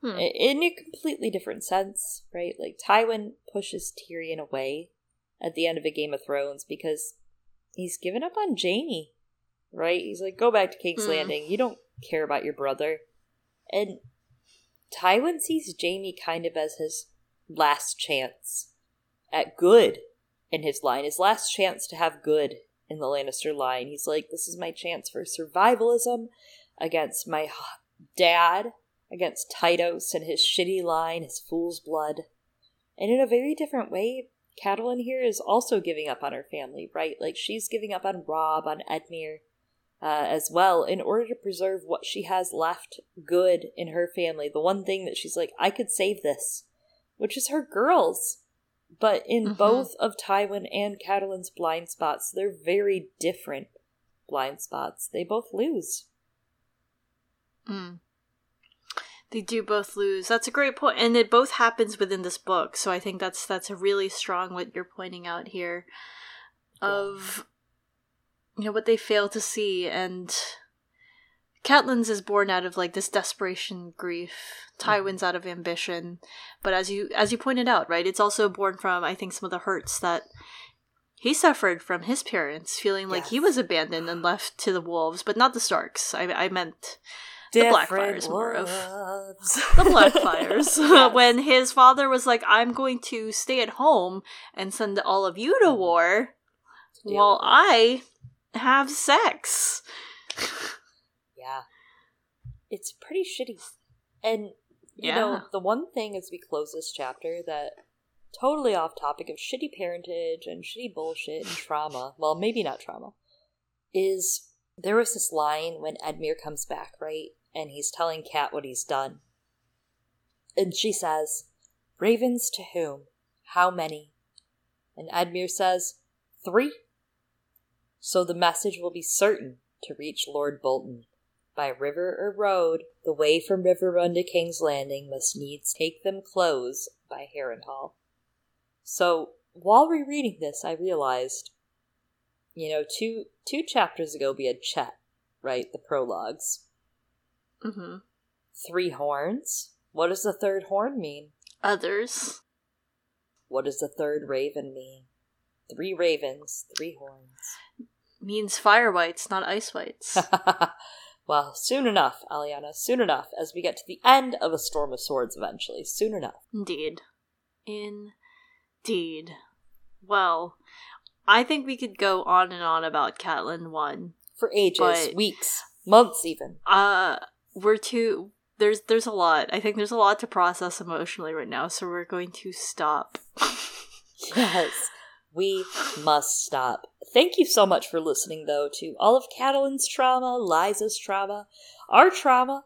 hmm. in a completely different sense, right? Like, Tywin pushes Tyrion away at the end of A Game of Thrones because he's given up on Jaime, right? He's like, go back to King's hmm. Landing. You don't care about your brother. And Tywin sees Jaime kind of as his last chance at good in his line, his last chance to have good in the Lannister line. He's like, this is my chance for survivalism against my dad, against Tytos and his shitty line, his fool's blood. And in a very different way, Catelyn here is also giving up on her family, right? Like, she's giving up on Robb, on Edmure, uh, as well, in order to preserve what she has left good in her family. The one thing that she's like, I could save this, which is her girls. But in mm-hmm. both of Tywin and Catelyn's blind spots, they're very different blind spots. They both lose. Mm. They do both lose. That's a great point. And it both happens within this book. So I think that's that's a really strong what you're pointing out here of, you know, what they fail to see. And Catelyn's is born out of, like, this desperation grief. Tywin's out of ambition. But as you as you pointed out, right, it's also born from, I think, some of the hurts that he suffered from his parents, feeling yes. like he was abandoned and left to the wolves, but not the Starks. I, I meant Different the Blackfires, more of. The Blackfires. yes. When his father was like, I'm going to stay at home and send all of you to war Deal. while I have sex. Yeah. It's pretty shitty. And, you yeah. know, the one thing as we close this chapter that totally off topic of shitty parentage and shitty bullshit and trauma, well, maybe not trauma, is there was this line when Edmure comes back, right? And he's telling Kat what he's done. And she says, Ravens to whom? How many? And Edmure says, three. So the message will be certain to reach Lord Bolton. By river or road, the way from River Run to King's Landing must needs take them close by Harrenhal. So, while rereading this, I realized, you know, two two chapters ago we had Chet, right? The prologues. Mm-hmm. Three horns? What does the third horn mean? Others. What does the third raven mean? Three ravens, three horns. Means fire whites, not ice whites. Well, soon enough, Aliana, soon enough, as we get to the end of A Storm of Swords eventually. Soon enough. Indeed. Indeed. Well, I think we could go on and on about Catelyn one. For ages, weeks, months even. Uh, we're too... There's, there's a lot. I think there's a lot to process emotionally right now, so we're going to stop. Yes. We must stop. Thank you so much for listening, though, to all of Catelyn's trauma, Liza's trauma, our trauma.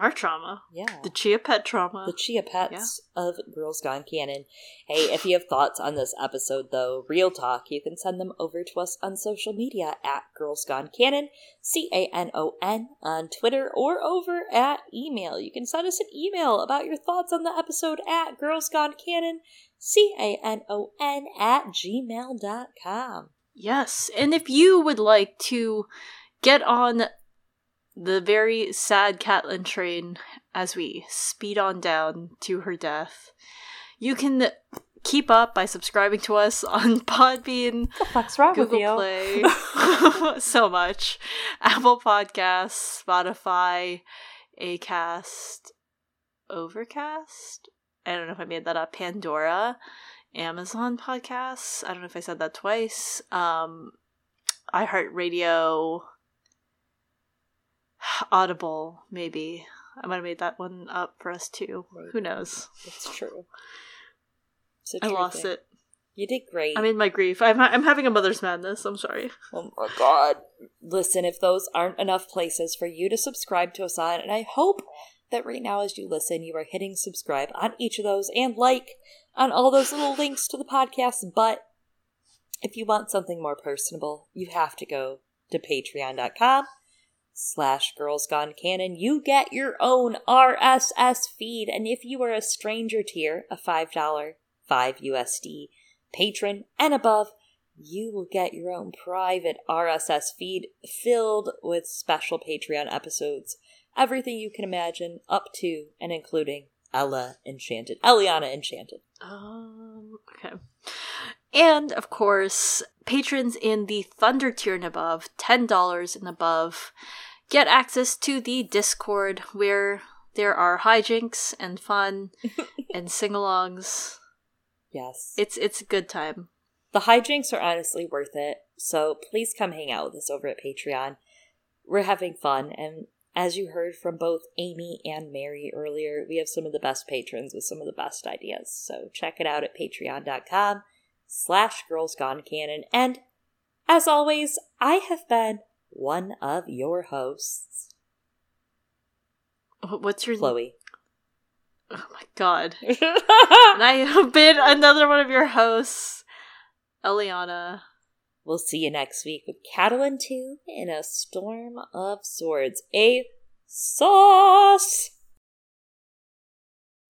Our trauma. Yeah. The Chia Pet trauma. The Chia Pets yeah. of Girls Gone Canon. Hey, if you have thoughts on this episode, though, real talk, you can send them over to us on social media at Girls Gone Canon, C A N O N, on Twitter, or over at email. You can send us an email about your thoughts on the episode at Girls Gone Canon, C A N O N, at gmail dot com. Yes, and if you would like to get on the very sad Catelyn train as we speed on down to her death, you can keep up by subscribing to us on Podbean, the fuck's wrong Google with you? Play, so much, Apple Podcasts, Spotify, Acast, Overcast? I don't know if I made that up. Pandora, Amazon Podcasts. I don't know if I said that twice. Um, iHeartRadio, Audible, maybe. I might have made that one up for us too. Right. Who knows? It's true. It's I lost thing. it. You did great. I'm in my grief. I'm ha- I'm having a mother's madness. I'm sorry. Oh my god. Listen, if those aren't enough places for you to subscribe to us on, and I hope that right now as you listen, you are hitting subscribe on each of those and like on all those little links to the podcast. But if you want something more personable, you have to go to patreon.com slash Girls Gone Canon. You get your own R S S feed. And if you are a stranger tier, a five dollars, five U S D patron and above, you will get your own private R S S feed filled with special Patreon episodes. Everything you can imagine, up to and including Ella Enchanted. Eliana Enchanted. Um, okay. And, of course, patrons in the Thunder tier and above, ten dollars and above, get access to the Discord where there are hijinks and fun and sing-alongs. Yes. It's, it's a good time. The hijinks are honestly worth it, so please come hang out with us over at Patreon. We're having fun, and as you heard from both Amy and Mary earlier, we have some of the best patrons with some of the best ideas. So check it out at patreon.com slash Girls Gone Canon. And as always, I have been one of your hosts. What's your name? Chloe. Oh my god. And I have been another one of your hosts, Eliana. We'll see you next week with Catelyn two in A Storm of Swords. A sauce!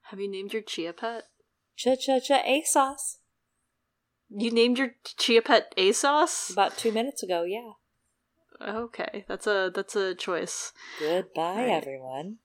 Have you named your chia pet? Cha-cha-cha A sauce. You named your chia pet A sauce? About two minutes ago, yeah. Okay, that's a that's a choice. Goodbye, right. Everyone.